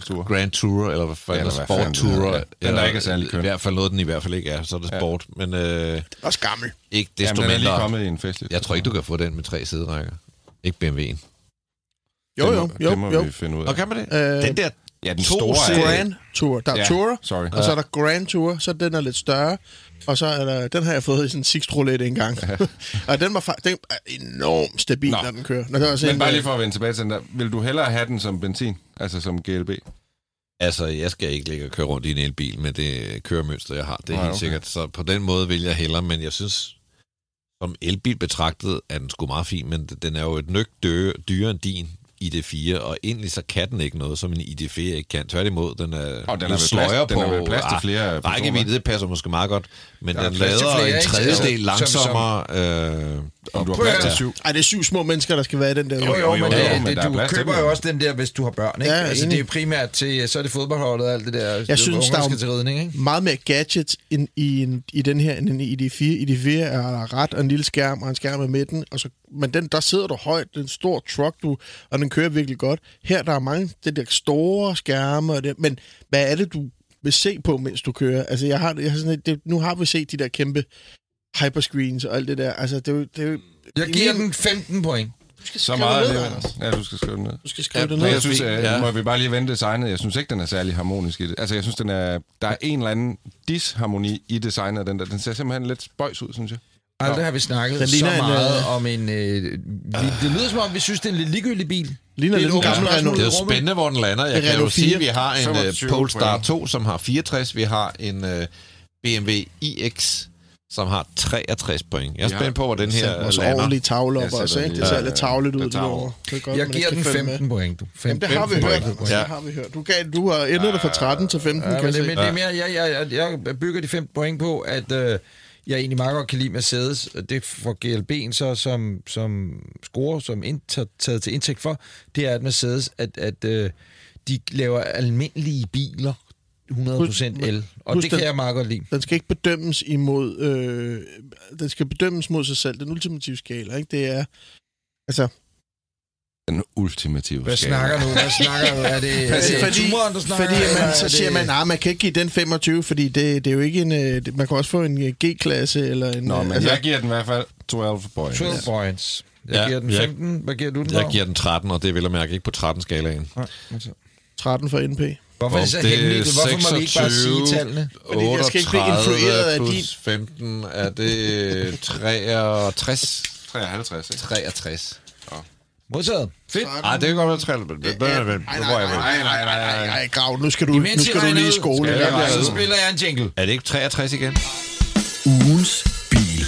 2 Grand Tourer, eller hvad Sport Tourer. Den der ikke er særlig køn. I hvert fald noget, den i hvert fald ikke er, så er det sport. Men, det er også gammel. Ikke desto mindre. Den er lige kommet i en fest. Jeg tror ikke, du kan få den med 3 sæderækker. Ikke BMW'en. Jo. Det må vi finde ud af. Og kan man det? Den der... Ja, den store Grand Tour. Der er Tourer, og så er der Grand Tour, så den er lidt større, og så er der, den har jeg fået i sådan en sixtrolette engang. Og den var den er enormt stabil, når den kører. Men bare lige for at vende tilbage til den der, vil du hellere have den som benzin, altså som GLB? Altså, jeg skal ikke ligge og køre rundt i en elbil med det køremønster, jeg har. Det er helt sikkert. Så på den måde vil jeg hellere, men jeg synes, som elbil betragtet, er den sgu meget fin, men den er jo et nøk dyrere end din. ID4, og egentlig så kan den ikke noget, som en ID4 ikke kan. Tværtimod, den er sløjer på... Den er plads til flere personer. Rækkevidde, det passer måske meget godt, men den lader en tredjedel langsommere... Og du har plads til 7. Ej, det er 7 små mennesker, der skal være i den der. Jo, men du køber jo også den der, hvis du har børn, ikke? Ja, altså, det er primært til, så er det fodboldholdet og alt det der. Jeg synes, der er ridning, ikke? Meget mere gadget i den her, end i de fire. I de fire er der ret og en lille skærm og en skærm i midten. Og så, men den, der sidder du højt, den store truck, og den kører virkelig godt. Her, der er mange, det der store skærme, og det, men hvad er det, du vil se på, mens du kører? Altså, jeg har sådan et, det, nu har vi set de der kæmpe hyperscreens og alt det der. Altså, det jeg giver den 15 point. Du skal skrive det ned, Anders. Ja, du skal skrive det ned. Jeg synes, må vi bare lige vende designet. Jeg synes ikke, den er særlig harmonisk i det. Altså, jeg synes, der er en eller anden disharmoni i designet af den der. Den ser simpelthen lidt spøjs ud, synes jeg. Aldrig har vi snakket så meget om en... det lyder som om, vi synes, det er en lidt ligegyldig bil. Det er jo spændende, hvor den lander. Jeg kan jo sige, at vi har en Polestar 2, som har 64. Vi har en BMW iX, som har 63 point. Jeg er spændt på, hvor den her lander. Og så ordentlige tavler op også, ikke? Det ser lidt tavlet ud derovre. Jeg giver den 15 point. Jamen, det har vi hørt. Du har ændret det fra 13 til 15. Jeg bygger de 15 point på, at jeg egentlig meget godt kan lide Mercedes, og det får GLB'en så som score, som taget til indtægt for, det er, at Mercedes, at de laver almindelige biler, 100% el, og det kan jeg meget godt lide. Den skal ikke bedømmes imod, den skal bedømmes mod sig selv, den ultimative skala, ikke? Det er, altså... Den ultimative skala. Hvad snakker du? Er det tumoren, der snakker? Så siger man, nej, man kan ikke give den 25, fordi det er jo ikke en... Man kan også få en G-klasse eller en... Nå, men altså, jeg giver den i hvert fald 12 points. 12 points. Jeg giver den 15. Hvad giver du den? Jeg giver den 13, og det vil jeg mærke ikke på 13-skalaen. 13 for NP. Hvorfor er det så hemmeligt? Hvorfor må vi ikke bare sige tallene? 38 plus 15, er det 63? 53, ikke? 63. Modtaget. Fedt. Ej, det kan godt være træt. Nej, Grav, nu skal du lige i skole. Så spiller jeg en jingle. Er det ikke 63 igen? Ugens bil.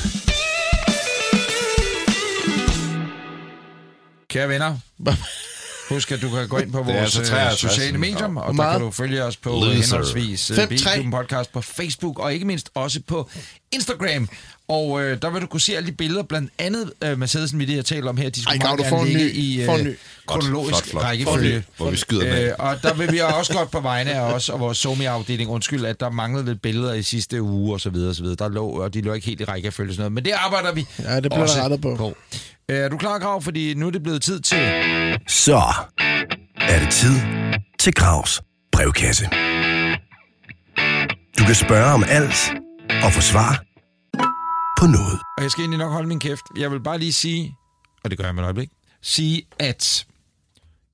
Kære venner, husk, at du kan gå ind på vores sociale medier, og der kan du følge os på henholdsvis Bilklubben Podcast på Facebook, og ikke mindst også på Instagram. Og der vil du kunne se alle de billeder, blandt andet Mercedesen, vi det her taler om her, de skulle meget gerne ligge i kronologisk rækkefølge. Hvor vi skyder med. Og der vil vi også godt på vegne af os og vores SoMe-afdeling undskylde, at der manglede lidt billeder i sidste uge osv. Og de lå ikke helt i rækkefølge sådan noget. Men det arbejder vi også på. Ja, det bliver der rettet på. Er du klar, Grav? Fordi nu er det blevet tid til... Så er det tid til Gravs brevkasse. Du kan spørge om alt og få svar på noget. Og jeg skal egentlig nok holde min kæft. Jeg vil bare lige sige, og det gør jeg med et øjeblik, at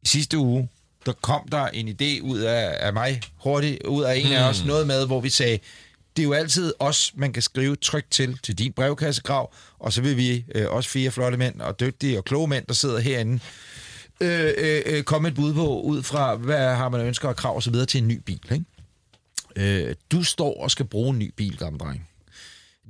i sidste uge, der kom der en idé ud af mig, hurtigt ud af en af os, noget med, hvor vi sagde, det er jo altid os, man kan skrive trygt til din brevkassegrav, og så vil vi, også fire flotte mænd og dygtige og kloge mænd, der sidder herinde, komme et bud på, ud fra, hvad har man ønsker og krav og så videre til en ny bil, ikke? Du står og skal bruge en ny bil, gamle dreng.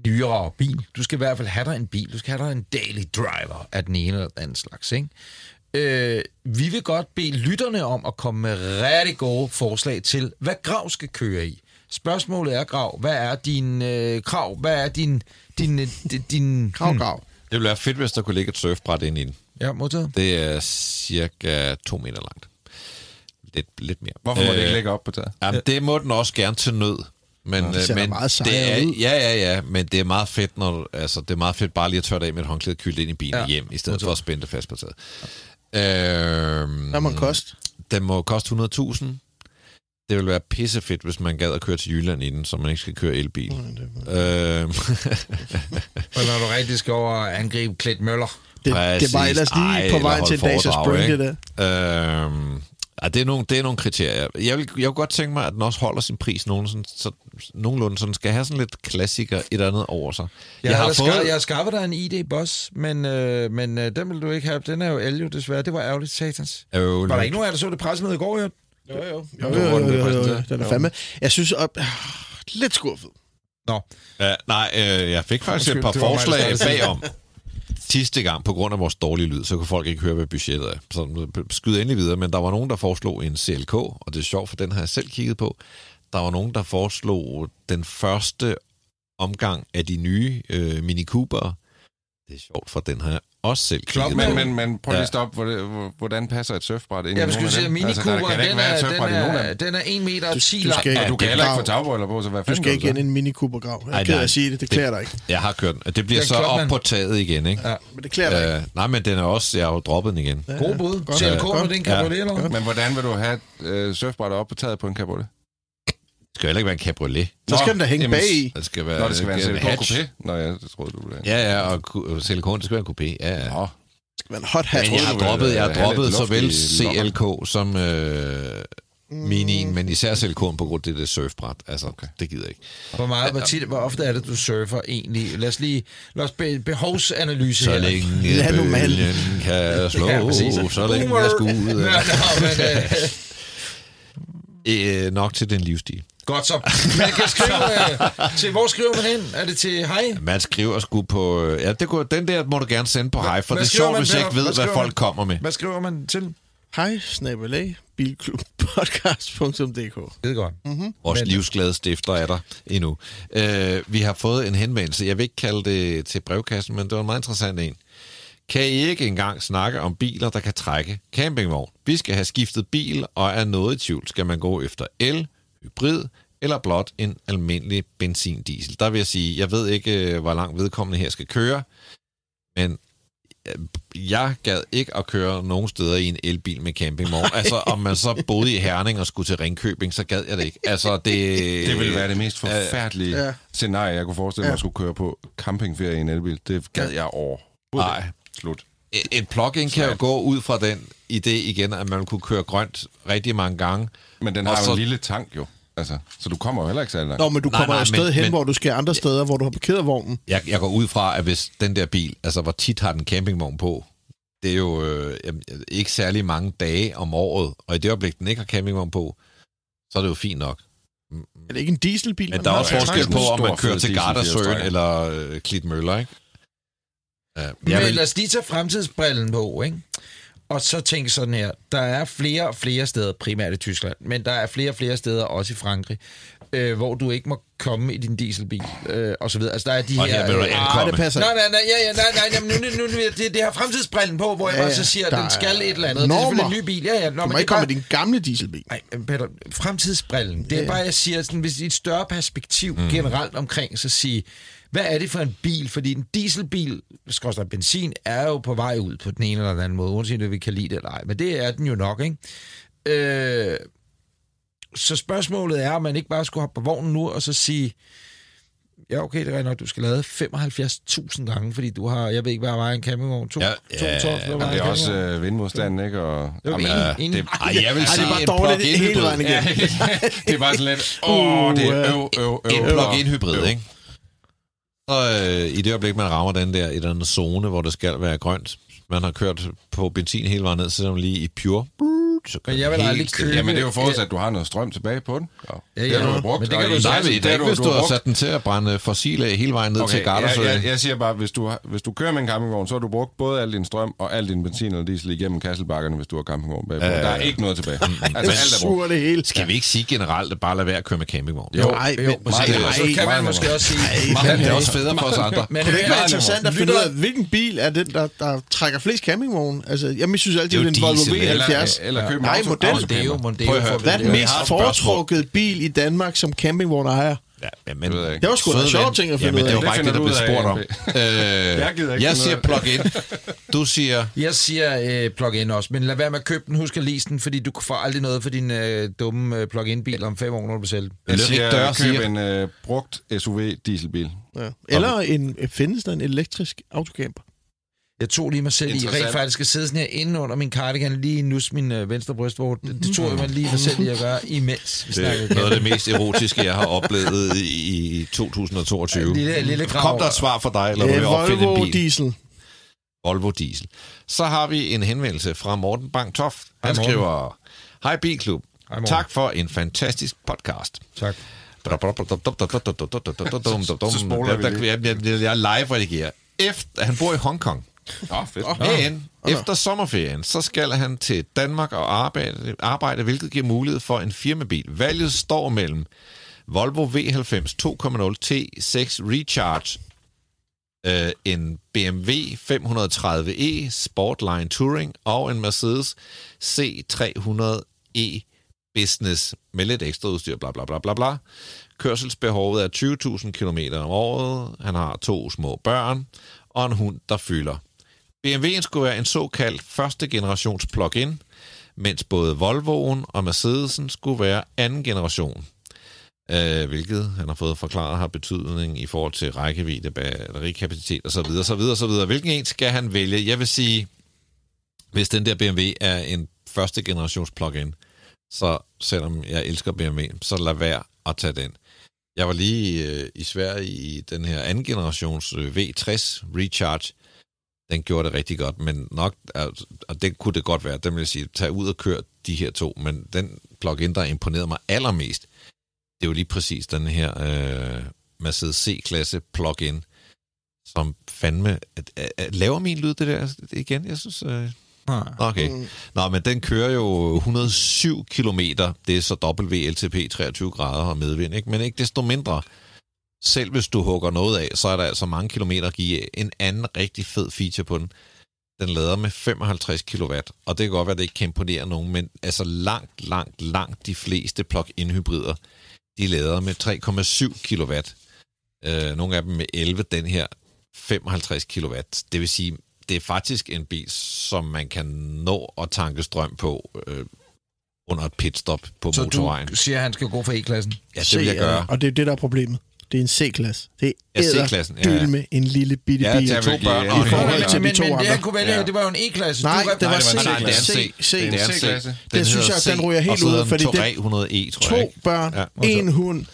Dyrere bil. Du skal i hvert fald have dig en bil. Du skal have dig en daily driver af den ene eller den anden slags, ikke? Vi vil godt bede lytterne om at komme med rigtig gode forslag til, hvad Grav skal køre i. Spørgsmålet er, Grav, hvad er din krav? Hvad er din krav? Det ville være fedt, hvis der kunne ligge et surfbræt ind i den. Ja, modtaget. Det er cirka 2 meter langt. Lidt mere. Hvorfor må det ikke ligge op på taget? Jamen, det må den også gerne til nød. Men det er men det er meget fedt, når det er meget fedt bare lige at tørre det af med et håndklæde kyldt ind i bilen hjem i stedet for at spænde det fast på taget. Hvad må den koste? Den må koste 100.000. Det vil være pissefedt, hvis man gad at køre til Jylland inden, så man ikke skal køre elbil. Og når du rigtig skal over og angribe Klint Møller. Det var ellers lige på vej til en dags at sprynge det der. Det er nogle kriterier. Jeg vil godt tænke mig, at den også holder sin pris nogenlunde, så den skal have sådan lidt klassiker et andet over sig. Jeg har skaffet dig en ID Boss, men den vil du ikke have. Den er jo el, desværre. Det var ærgerligt, satans. Var der ikke nogen af der så det pressemøde i går, Jo. Den er fandme. Jeg synes, lidt skuffet. Nå. Nej, jeg fik faktisk et par forslag bagom. Sidste gang, på grund af vores dårlige lyd, så kunne folk ikke høre, hvad budgettet er. Så skyd endelig videre, men der var nogen, der foreslog en CLK, og det er sjovt, for den har jeg selv kigget på. Der var nogen, der foreslog den første omgang af de nye Mini Cooper. Det er sjovt, for den har jeg også selv kigget på. Men prøv lige stop, hvordan passer et surfbræt ind i nogen af dem? Jeg skulle sige, at Mini Cooper, den er 1 meter og 10 lang. Du kan heller ikke få tagbøjler på, så hvad finder du? Du skal ikke ind i en Mini Cooper-grav. Jeg er ked af at sige det, det klæder dig ikke. Jeg har kørt den. Det bliver så op på taget igen, ikke? Ja, men det klæder dig ikke. Nej, men den er også, jeg har jo droppet den igen. God bud. CLK med den cabriolet, eller? Men hvordan vil du have surfbrættet op på taget på en cabriolet? Det skal heller ikke være en cabriolet. Så skal den da hænge bag i. Det skal være, nå, det skal være en silikon-coupé. Nå ja, det troede du. Ja, og silikon, det skal være en coupé. Ja, ja. Det skal være en hot hat. Men jeg har droppet såvel CLK som minien, men især silikon på grund af det surfbræt. Altså, det gider jeg ikke. Hvor ofte er det, du surfer egentlig? Lad os lige... behovsanalyse her. Så længe bølgen kan slå, så længe jeg skal ud. Nok til den livsstil. Godt så. Man kan skrive til, hvor skriver man hen? Er det til hej? Man skriver sgu på... ja, det går, den der må du gerne sende på hej, for det er sjovt, hvis jeg ikke ved, hvad folk kommer med. Hvad skriver man til? hej@bilklubpodcast.dk. Det er godt. Mm-hmm. Vores livsglade stifter er der endnu. Vi har fået en henvendelse. Jeg vil ikke kalde det til brevkassen, men det var en meget interessant en. Kan I ikke engang snakke om biler, der kan trække campingvogn? Vi skal have skiftet bil, og er noget i tvivl. Skal man gå efter el, hybrid eller blot en almindelig benzindiesel? Der vil jeg sige, jeg ved ikke, hvor langt vedkommende her skal køre, men jeg gad ikke at køre nogen steder i en elbil med campingvogn. Altså, om man så boede i Herning og skulle til Ringkøbing, så gad jeg det ikke. Altså, det ville være det mest forfærdelige scenarie, jeg kunne forestille mig, at skulle køre på campingferie i en elbil. Det gad jeg overhovedet. Slut. En plug-in kan jo gå ud fra den idé igen, at man kunne køre grønt rigtig mange gange. Men den har jo en lille tank jo, altså, så du kommer jo heller ikke særlig langt. Nå, men du kommer jo et sted hen, hvor du skal andre steder, hvor du har parkeret vognen. Jeg går ud fra, at hvis den der bil, altså hvor tit har den campingvogn på, det er jo ikke særlig mange dage om året, og i det øjeblik, den ikke har campingvogn på, så er det jo fint nok. Er det ikke en dieselbil? Men der er også forskel på, om man kører til Gardasøen eller Klitmøller, ikke? Men lad os lige tage fremtidsbrillen på, ikke? Og så tænke sådan her, der er flere og flere steder, primært i Tyskland, men der er flere og flere steder, også i Frankrig, hvor du ikke må komme i din dieselbil, og så videre. Altså, der er de og her... det passer ikke. Det har fremtidsbrillen på, hvor jeg også siger, at den skal et eller andet. Normer. Det er selvfølgelig en ny bil. Ja, normer, du må ikke komme i din gamle dieselbil. Nej, Peter, fremtidsbrillen, det er bare, jeg siger, sådan, hvis i et større perspektiv generelt omkring, så sige... Hvad er det for en bil? Fordi en dieselbil, skorstræk benzin, er jo på vej ud på den ene eller den anden måde, uanset om vi kan lide det eller ej. Men det er den jo nok, ikke? Så spørgsmålet er, om man ikke bare skulle hoppe på vognen nu og så sige, ja okay, det er nok, du skal lade 75.000 gange, fordi du har, jeg ved ikke, hvad vejer en campingvogn, 2 tons. Det er også vindmodstanden, ikke? Og, jeg vil sige, det er bare dårligt hele vejen igen. Det er bare sådan lidt, det er en plug-in-hybrid, ikke? Og i det øjeblik, man rammer den der et eller andet zone, hvor det skal være grønt. Man har kørt på benzin hele vejen ned, selvom lige i pure. Men jeg vil aldrig købe... Jamen, det er jo forudsat, at du har noget strøm tilbage på den. Det har du brugt. Men det kan du sige i dag, hvis du har sat den til at brænde fossile hele vejen ned til Gardasøen. Jeg siger bare, hvis du kører med en campingvogn, så har du brugt både al din strøm og al din benzin og diesel igennem Kasselbakkerne, hvis du har campingvogn bagpå. Der er ikke noget tilbage. Altså, alt det hele. Skal vi ikke sige generelt, at bare lade være at køre med campingvogn? Jo, nej. Så kan man måske også sige... Det er også federe for os andre. Men det er ikke interessant at finde ud af, hvilken bil er den, der trækker flest campingvogne? Altså, jeg synes altid, det er en Volvo V70. Nej, Mondeo. Den mest foretrukket bil i Danmark som campingvognejer. Ja, men det var sgu da sjovt ting at finde ud af. Det var bare ikke det, der blev spurgt om. Jeg siger plug-in. Du siger... Jeg siger plug-in også, men lad være med at købe den. Husk at lease den, fordi du får aldrig noget for din dumme plug-in-bil om 5 år, når du sælger. Jeg siger, køb en brugt SUV-dieselbil. Ja. Eller findes der en elektrisk autocamper? Jeg tog lige mig selv i rent faktisk at sidde sådan her inde under min cardigan, lige nus min venstre brystvorte. Det tog jeg mig lige mig selv i at gøre imens. Det er noget af det mest erotiske, jeg har oplevet i 2022. Lille kom der et svar for dig, eller vil jeg opfinde en bil? Volvo Diesel. Så har vi en henvendelse fra Morten Bang-Toft. Han skriver, hej Bilklub, tak for en fantastisk podcast. Tak. Jeg live-redigerer. Han bor i Hongkong. Efter sommerferien, så skal han til Danmark og arbejde, hvilket giver mulighed for en firmabil. Valget står mellem Volvo V90 2.0 T6 Recharge en BMW 530e Sportline Touring og en Mercedes C300e Business med lidt ekstra udstyr, bla bla bla bla bla. Kørselsbehovet er 20.000 km om året, han har 2 små børn og en hund, der fylder. BMW'en skulle være en såkaldt første generations plug-in, mens både Volvoen og Mercedesen skulle være anden generation. Hvilket han har fået forklaret har betydning i forhold til rækkevidde, batterikapacitet og så videre, så videre, så videre. Hvilken en skal han vælge? Jeg vil sige, hvis den der BMW er en første generations plug-in, så selvom jeg elsker BMW, så lad være at tage den. Jeg var lige i Sverige i den her anden generations V60 Recharge. Den gjorde det rigtig godt, men nok, og det kunne det godt være, den vil jeg sige, tag ud og kør de her to, men den plug-in, der imponerede mig allermest, det er jo lige præcis den her Mercedes C-klasse plug-in, som fandme... Laver min lyd det der igen? Jeg synes... Okay. Nå, men den kører jo 107 kilometer. Det er så WLTP 23 grader og medvind, ikke? Men ikke desto mindre. Selv hvis du hugger noget af, så er der altså mange kilometer at give af. En anden rigtig fed feature på den. Den lader med 55 kilowatt, og det kan godt være, at det ikke kan imponere nogen, men altså langt de fleste plug-in hybrider, de lader med 3,7 kilowatt. Nogle af dem med 11, den her 55 kilowatt. Det vil sige, det er faktisk en bil, som man kan nå at tanke strøm på under et pitstop på så motorvejen. Så du siger, at han skal gå for E-klassen? Ja, det vil jeg gøre. Og det er det, der er problemet. Det er en C-klasse. Det er med en lille bitte bil og to børn. Ja, i forhold til de to andre. Men det, han kunne vælge, det var jo en E-klasse. Nej, det var C-klasse. Det synes jeg, den ryger helt ud, fordi det er 2 børn, 1 hund.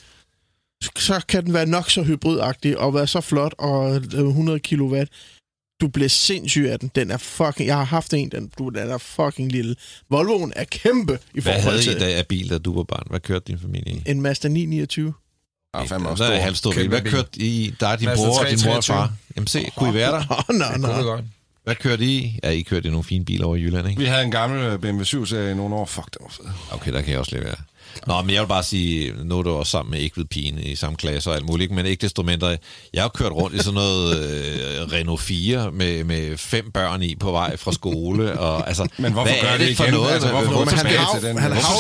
Så kan den være nok så hybridagtig og være så flot og 100 kilowatt. Du bliver sindssyg af den. Den er fucking... Jeg har haft den er fucking lille. Volvoen er kæmpe i forhold til... Hvad havde I da af bil, da du var barn? Hvad kørte din familie i? En Mazda 929. Der er halvstor bil. Hvad kørte I? Der er din bror og din mor og far. Jamen se, kunne I være der? Nej. Hvad kørte I? Ja, I kørte i nogle fine biler over i Jylland, ikke? Vi havde en gammel BMW 7-serie i nogle år. Fuck, det var fed. Okay, der kan jeg også lade være. Nå, men jeg vil bare sige, nu er du også sammen med ægvedpigen i samme klasse og alt muligt, men ikke desto mindre. Jeg har kørt rundt i sådan noget Renault 4 med 5 børn i på vej fra skole, og altså, men hvorfor hvad gør det igen? For noget? Altså, hvorfor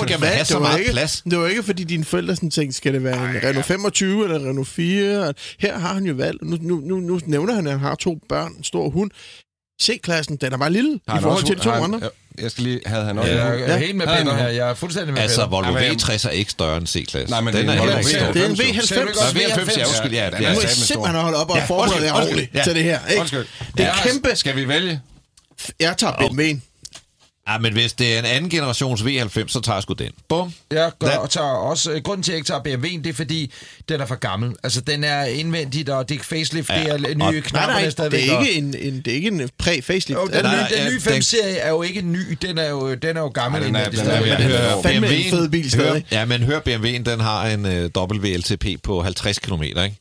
skal man have så meget plads? Det var ikke, fordi dine forældre sådan tænkte, skal det være en Renault 25 eller Renault 4? Her har han jo valgt, nu nævner han, at han har 2 børn, en stor hund. C-klassen, den er bare lille i forhold til de to andre. Jeg skal lige have han også. Jeg er helt med Peter her. Jeg er fuldstændig med altså, Volvo V60 er ikke større end C-klassen. Nej, men den er heller ikke større. Det er en V90. Ja, det er simpelthen at holde op og forberede jer ordentligt til det her. Det er kæmpe. Skal vi vælge? Jeg tager BMW'en. Ja, men hvis det er en anden generations V90, så tager jeg sgu den. Bum. Jeg tager også... Grunden til, at jeg ikke tager BMW'en, det er, fordi den er for gammel. Altså, den er indvendigt, og det er facelift, det er nye knapper, der stadigvæk... det er ikke en præ-facelift. Den nye 5-serie er jo ikke ny, den er jo gammel indvendigt. Den er fandme en fed bil stadig. Ja, men hør, BMW'en, den har en WLTP på 50 km, ikke?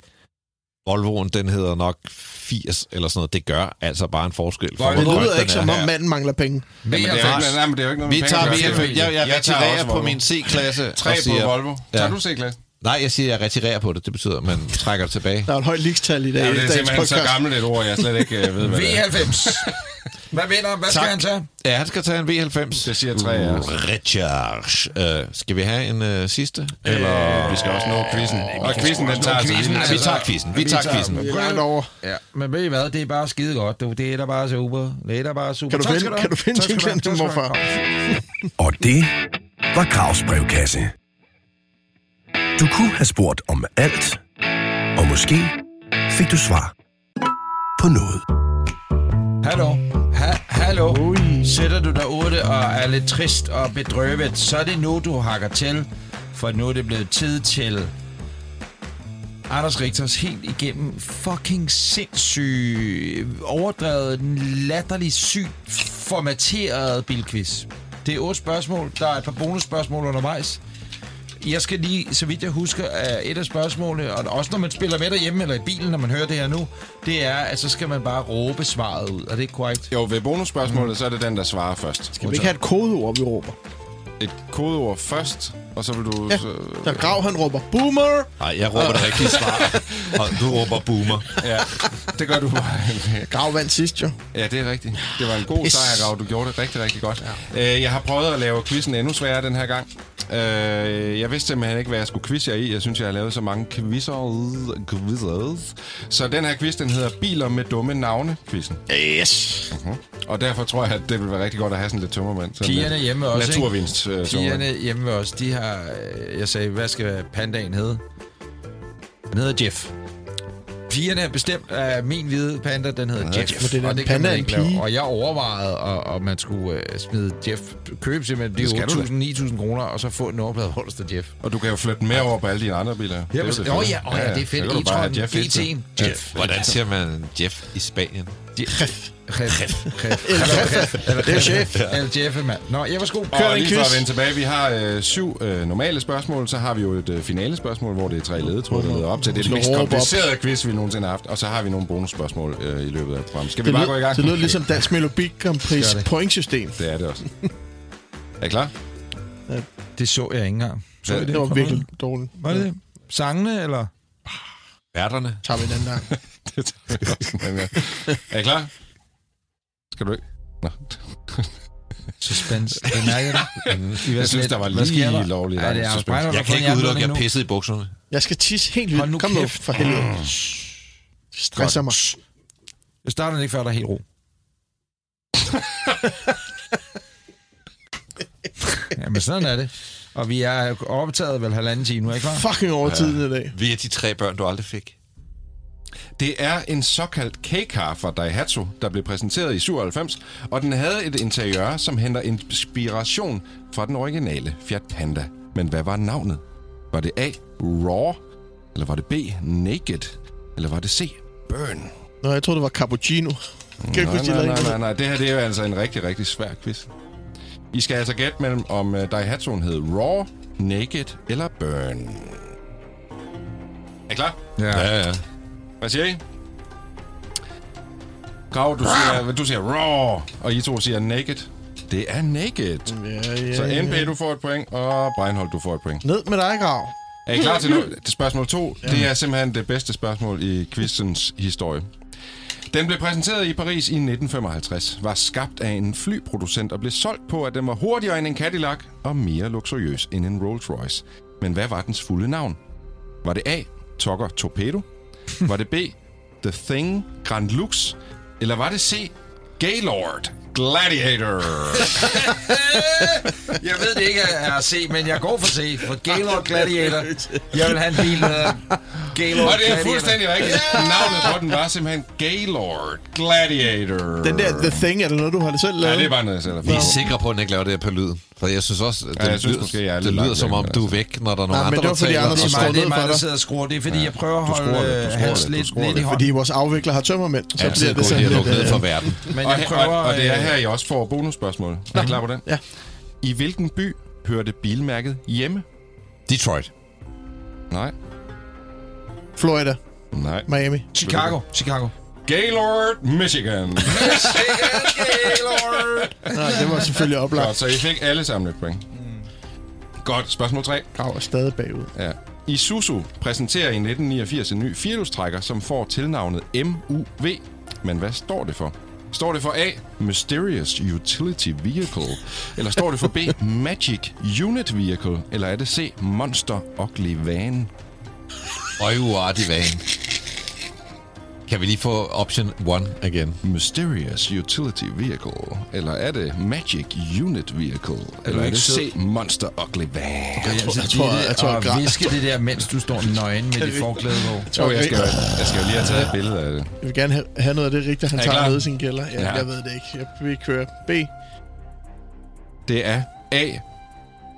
Volvoen, den hedder nok 80 eller sådan noget. Det gør altså bare en forskel. Det lyder ikke, som om manden mangler penge. Men det er jo ikke noget, vi tager penge. Jeg retirerer på min C-klasse. 3 på Volvo. Tager du C-klasse? Nej, jeg siger, at jeg retirerer på det. Det betyder, at man trækker det tilbage. Der er et højt ligestal i dag. Ja, det er simpelthen så gammelt et ord, jeg slet ikke ved, hvad det er. V90. Hvad vinder? Hvad skal han tage? Ja, han skal tage en V90. Det siger 3 år. Recharge. Skal vi have en sidste? Eller vi skal også nå quizzen. Og quizzen, den tager quizzen. Vi tager quizzen. Ja, men ved I hvad? Det er bare skide godt. Det er da bare super. Kan du finde tingene til morfar? Og det var Gravs brevkasse. Du kunne have spurgt om alt, og måske fik du svar på noget. Hallo. Sætter du dig ude og er lidt trist og bedrøvet, så er det nu, du hakker til, for nu er det blevet tid til Anders Richters helt igennem fucking sindssyg, overdrevet, latterlig sygt formateret bilquiz. Det er 8 spørgsmål, der er et par bonusspørgsmål undervejs. Jeg skal lige, så vidt jeg husker, at et af spørgsmålene, og også når man spiller med derhjemme eller i bilen, når man hører det her nu, det er, at så skal man bare råbe svaret ud. Er det ikke korrekt? Jo, ved bonusspørgsmålet, så er det den, der svarer først. Skal vi ikke have et kodeord, vi råber? Et kodeord først, Og så vil du... Ja, så Grav, han råber boomer. Nej, jeg råber det rigtige svar. Og du råber boomer. Ja, det gør du bare. Grav vandt sidst, jo. Ja, det er rigtigt. Det var en god sejr, Grav. Du gjorde det rigtig, rigtig godt. Ja. Jeg har prøvet at lave quizzen endnu sværere den her gang. Jeg vidste simpelthen ikke, hvad jeg skulle quizze jer i. Jeg synes, jeg har lavet så mange quizzer. Så den her quiz, den hedder Biler med dumme navne-quizzen. Yes! Uh-huh. Og derfor tror jeg, at det vil være rigtig godt at have sådan lidt tømmermand. Pigerne hjemme også, naturvinst, ikke? Pigerne hjemme også, de har... Jeg sagde, hvad skal pandaen hedde? Den hedder Jeff. Pigerne er bestemt af min hvide panda, den hedder Jeff. Den og det kan man ikke lave. Og jeg overvejede, om man skulle smide Jeff. Købe simpelthen de 8.000-9.000 kroner, og så få en overblad, hvor der står Jeff. Og du kan jo flytte mere over på alle dine andre biler. Ja, det er ja, det er fedt. E-tron, GT'en, Jeff. Hvordan siger man Jeff i Spanien? Jeff. Nå, jeg var sko. Og lige for at vende tilbage, vi har 7 normale spørgsmål. Så har vi jo et finalespørgsmål, hvor det er 3 ledetråde, der leder op til. Det er det mest komplicerede quiz, vi nogensinde har haft. Og så har vi nogle bonusspørgsmål i løbet af programmet. Skal vi bare gå i gang? Det lyder ligesom Dansk Melodi Grand Prix pointsystem. Det er det også. Er I klar? Ja. Det så jeg ikke engang. Så det var virkelig dårligt. Var det sangene, eller? Værterne. Tager vi den der. Det tager vi også. Er I klar? Skal du ikke? Nå. Suspense. Det mærker det. Jeg synes, der var lige lovligt. Ja, jeg kan ikke udelukke, at jeg pissede i bukserne. Jeg skal tisse helt vildt. Kom nu, for helvede. Stresser mig. Jeg starter ikke, før der er helt ro. Jamen, sådan er det. Og vi er optaget vel halvanden time, nu er jeg klar? Fucking overtiden i dag. Vi er de 3 børn, du aldrig fik. Det er en såkaldt K-car fra Daihatsu, der blev præsenteret i 97, og den havde et interiør, som henter inspiration fra den originale Fiat Panda. Men hvad var navnet? Var det A, Raw? Eller var det B, Naked? Eller var det C, Burn? Nå, jeg troede, det var Cappuccino. Nej. Det her det er jo altså en rigtig, rigtig svær quiz. I skal altså gætte mellem, om Daihatsu'en hed Raw, Naked eller Burn. Er I klar? Ja. Hvad siger I? Grav, du siger Raw, og I to siger Naked. Det er Naked. Yeah. Så NB, du får et point, og Breinholt, du får et point. Ned med dig, Grav. Er I klar til spørgsmål 2? Yeah. Det er simpelthen det bedste spørgsmål i quizzens historie. Den blev præsenteret i Paris i 1955, var skabt af en flyproducent og blev solgt på, at den var hurtigere end en Cadillac og mere luksuriøs end en Rolls-Royce. Men hvad var dens fulde navn? Var det A, Tucker Torpedo? Var det B, The Thing, Grand Lux? Eller var det C, Gaylord, Gladiator? Jeg ved det ikke er C, men jeg går for C. For Gaylord, Gladiator. Jeg vil have en bil med Gaylord, og det er fuldstændig rigtigt. Navnet på den var simpelthen Gaylord, Gladiator. Den der The Thing, er det noget, du har det selv lavet? Ja, det er bare noget, jeg selv har. Vi er sikre på, at den ikke laver det her på lyden. For jeg synes også, at det lyder som om, du er væk, når der er nogle andre, der taler. Det er mig, der sidder og skruer. Det er, fordi jeg prøver at holde hans lidt i hånden. Fordi vores afvikler har tømmermænd, så bliver det sådan lidt... ned for verden. Og det er her, jeg også får bonusspørgsmål. Er I klar på den? Ja. I hvilken by hørte bilmærket hjemme? Detroit. Nej. Florida. Nej. Miami. Chicago. Gaylord, Michigan, Gaylord. Nej, det var selvfølgelig oplagt. Godt, så I fik alle sammen et point. Godt, spørgsmål 3. Grav er stadig bagud. Ja. Isuzu præsenterer i 1989 en ny firehjulstrækker, som får tilnavnet MUV. Men hvad står det for? Står det for A, Mysterious Utility Vehicle? Eller står det for B, Magic Unit Vehicle? Eller er det C, Monster Ugly Van? Øjuartig van. Kan vi lige få option 1 igen? Mysterious Utility Vehicle. Eller er det Magic Unit Vehicle? Eller er det C, Monster Ugly Van? Jeg tror, viske det der, mens du står nøgen med dit forklæde på. Jeg skal jo lige have taget et billede af det. Jeg vil gerne have noget af det rigtigt, han tager med sin gælder. Ja. Jeg ved det ikke. Jeg vil køre B. Det er A.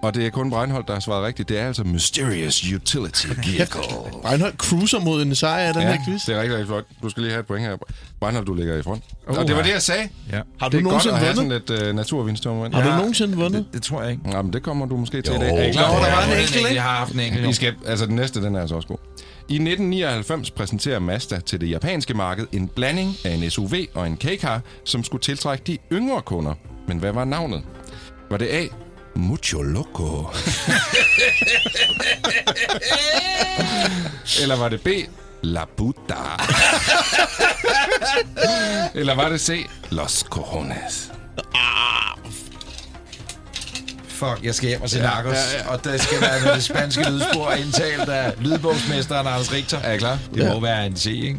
Og det er kun Breinholt, der har svaret rigtigt. Det er altså Mysterious Utility Vehicle. Breinholt cruiser mod en sejr af den her quiz. Det er rigtig flot. Du skal lige have et point her. Breinholt, du ligger i front. Og det var det, jeg sagde. Ja. Har du nogensinde vundet? Det er godt at have sådan et naturvindstommermand. Ja. Har du nogensinde vundet? Det tror jeg ikke. Jamen, det kommer du måske til i dag. Er I klar over, der var en enkelt, ikke? Jeg har haft en enkelt. Altså, den næste, den er altså også god. I 1999 præsenterer Mazda til det japanske marked en blanding af en SUV og en K-car, som skulle tiltrække de yngre kunder. Men hvad var navnet? Var det A, Mucho loco. Eller var det B? La puta. Eller var det C? Los cojones. Fuck, jeg skal hjem og se Narcos, og der skal være noget spanske lydspor indtalt af lydbogsmesteren Anders Richter. Er I klar? Det må være en C, ikke?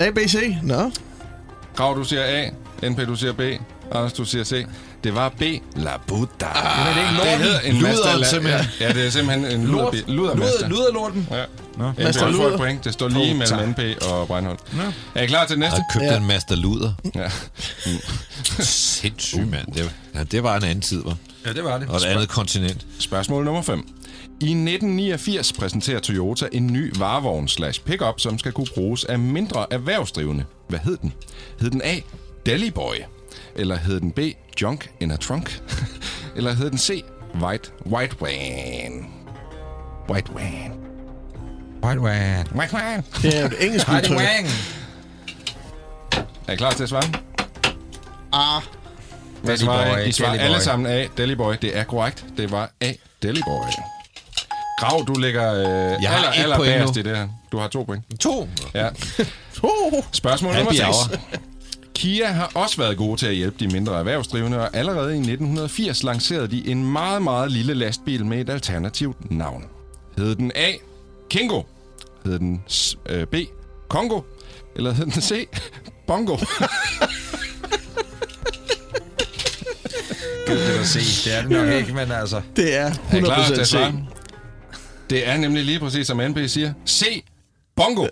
A, B, C? Nå. Grav, du siger A. NP, du siger B. Anders, du siger C. Det var B. La puta. Det hedder en luder, simpelthen. Ja, det er simpelthen en ludermester. Luderlorten. Ja. Nå. NP, master du får et point. Det står lige mellem NP og Breinholt. Nå. Er I klar til næste? Jeg købte en master luder. Ja. Sindssygt, mand. Det var en anden tid, var. Ja, det var det. Og et andet kontinent. Spørgsmål nummer 5. I 1989 præsenterer Toyota en ny varevogn/pickup, som skal kunne bruges af mindre erhvervsdrivende. Hvad hed den? Hed den A. Deli Boy? Eller hed den B. Junk in a Trunk? Eller hed den C. White Van? White Van. Det er et engelsk udtryk. Er I klar til at svare? Hvad svarer I? I svarer alle sammen A. Deli Boy. Det er korrekt. Det var A. Deli Boy. Grav, du ligger aller bagerst i det her. Du har 2 point. 2? Ja. 2! Spørgsmål nummer 6. Kia har også været gode til at hjælpe de mindre erhvervsdrivende, og allerede i 1980 lancerede de en meget, meget lille lastbil med et alternativt navn. Hed den A. Kingo? Hed den B. Kongo? Eller hed den C. Bongo? Gud, det var C. Det er det nok ikke, men altså... Det er 100% C. Det er nemlig lige præcis, som NP siger. C. Bongo!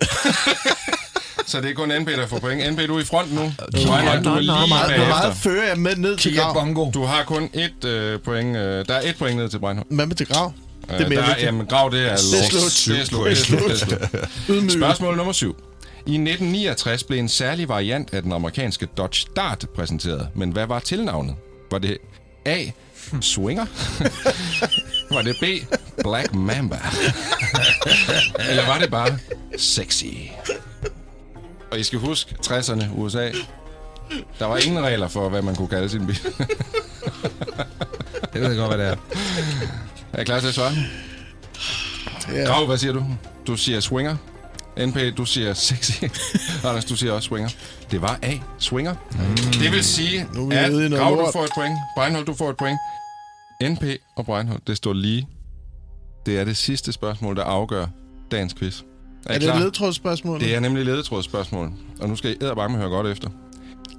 Så det er kun NP, der får point. NP, du er i front nu. Du er meget fører jeg med ned til Grav. Bongo. Du har kun 1 point. Der er 1 point ned til Breinholt. Hvad med til Grav? Det er mere vigtigt. Jamen, Grav, det er slut. Spørgsmål nummer 7. I 1969 blev en særlig variant af den amerikanske Dodge Dart præsenteret. Men hvad var tilnavnet? Var det A. Swinger? Var det B. Black Mamba? Eller var det bare sexy? Og I skal huske, 60'erne, USA, der var ingen regler for, hvad man kunne kalde sin bil. Det ved jeg godt, hvad det er. Er jeg klar til at svare? Yeah. Grav, hvad siger du? Du siger swinger. NP, du siger sexy. Anders, du siger også swinger. Det var A. Swinger. Mm. Det vil sige, at Grav, du får et point. Breinholt, du får et point. NP og Breinholt, det står lige. Det er det sidste spørgsmål, der afgør dagens quiz. Er det et ledetrådsspørgsmål? Det er nemlig ledetrådsspørgsmål. Og nu skal I edderbange høre godt efter.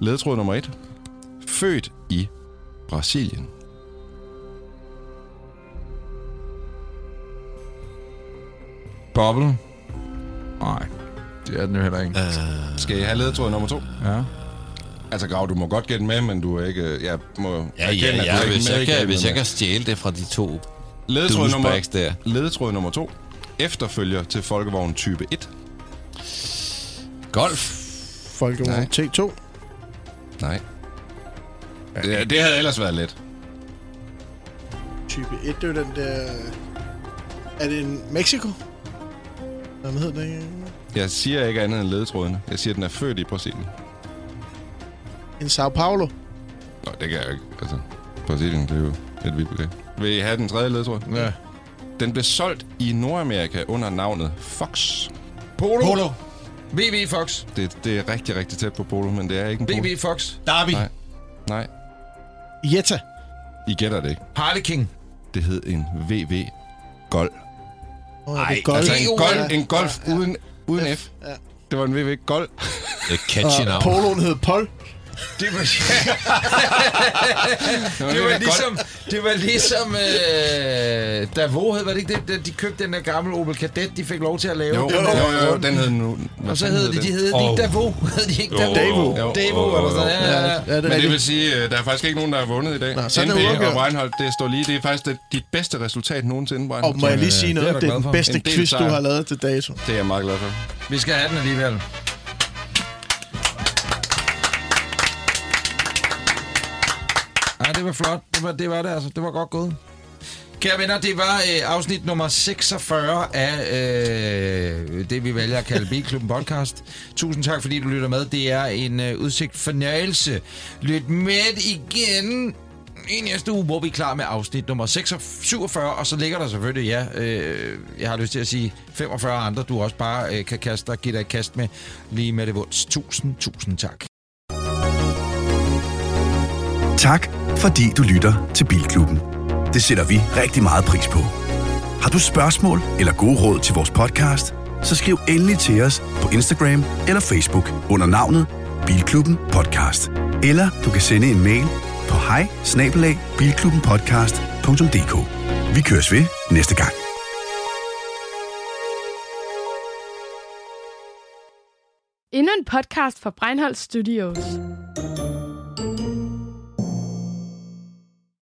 Ledetråd nummer 1. Født i Brasilien. Bobble? Nej, det er den jo heller ikke. Skal I have ledetråd nummer 2? Ja. Altså, Grav, du må godt gætte med, men du er ikke... Jeg må erkende, at du er ikke med. Hvis jeg kan stjæle det fra de 2 douchebags der. Ledetråd nummer 2. Efterfølger til folkevogn type 1. Golf. Folkevogn T2. Nej. Det havde ellers været let. Type 1, det er den der... Er det en Mexico? Hvad hedder den? Jeg siger ikke andet end ledetrådene. Jeg siger, at den er født i Brasilien. En Sao Paulo? Nå, det kan jeg ikke. Altså, Brasilien, det er jo et vildt begreb. Vil I have den tredje ledetråd? Ja. Den blev solgt i Nordamerika under navnet Fox. Polo. VV Fox. Det er rigtig, rigtig tæt på Polo, men det er ikke en Polo. VV Fox. Derby. Nej. Jetta. I gætter det ikke. Harleking. Det hed en VV Golf. Nej, altså en Golf uden F. Ja. Det var en VV Golf. Det er catchy navn. Poloen hed Pol. Det var ligesom Davos hed, var det ikke det? De købte den der gamle Opel Kadett, de fik lov til at lave. Jo, den hed nu. Og så hed de ikke Davos. Hed de ikke Davos? Davos eller sådan noget. Ja, men det vil sige, der er faktisk ikke nogen, der har vundet i dag. NB og Breinholt, det står lige. Det er faktisk dit bedste resultat nogensinde, Breinholt. Og må jeg lige sige noget? Det er den bedste quiz, du har lavet til dato. Det er jeg meget glad for. Vi skal have den alligevel. Det var flot. Det var det altså. Det var godt gået. Kære venner, det var afsnit nummer 46 af det, vi vælger at kalde B-klubben podcast. Tusind tak, fordi du lytter med. Det er en udsigt fornøjelse. Lyt med igen i næste uge, hvor vi er klar med afsnit nummer 47, og så ligger der selvfølgelig, jeg har lyst til at sige 45 andre, du også bare kan kaste og give dig et kast med lige med det vunds. Tusind tak. Tak, fordi du lytter til Bilklubben. Det sætter vi rigtig meget pris på. Har du spørgsmål eller gode råd til vores podcast, så skriv endelig til os på Instagram eller Facebook under navnet Bilklubben Podcast. Eller du kan sende en mail på hej@bilklubbenpodcast.dk. Vi køres ved næste gang. Endnu en podcast fra Breinholt Studios.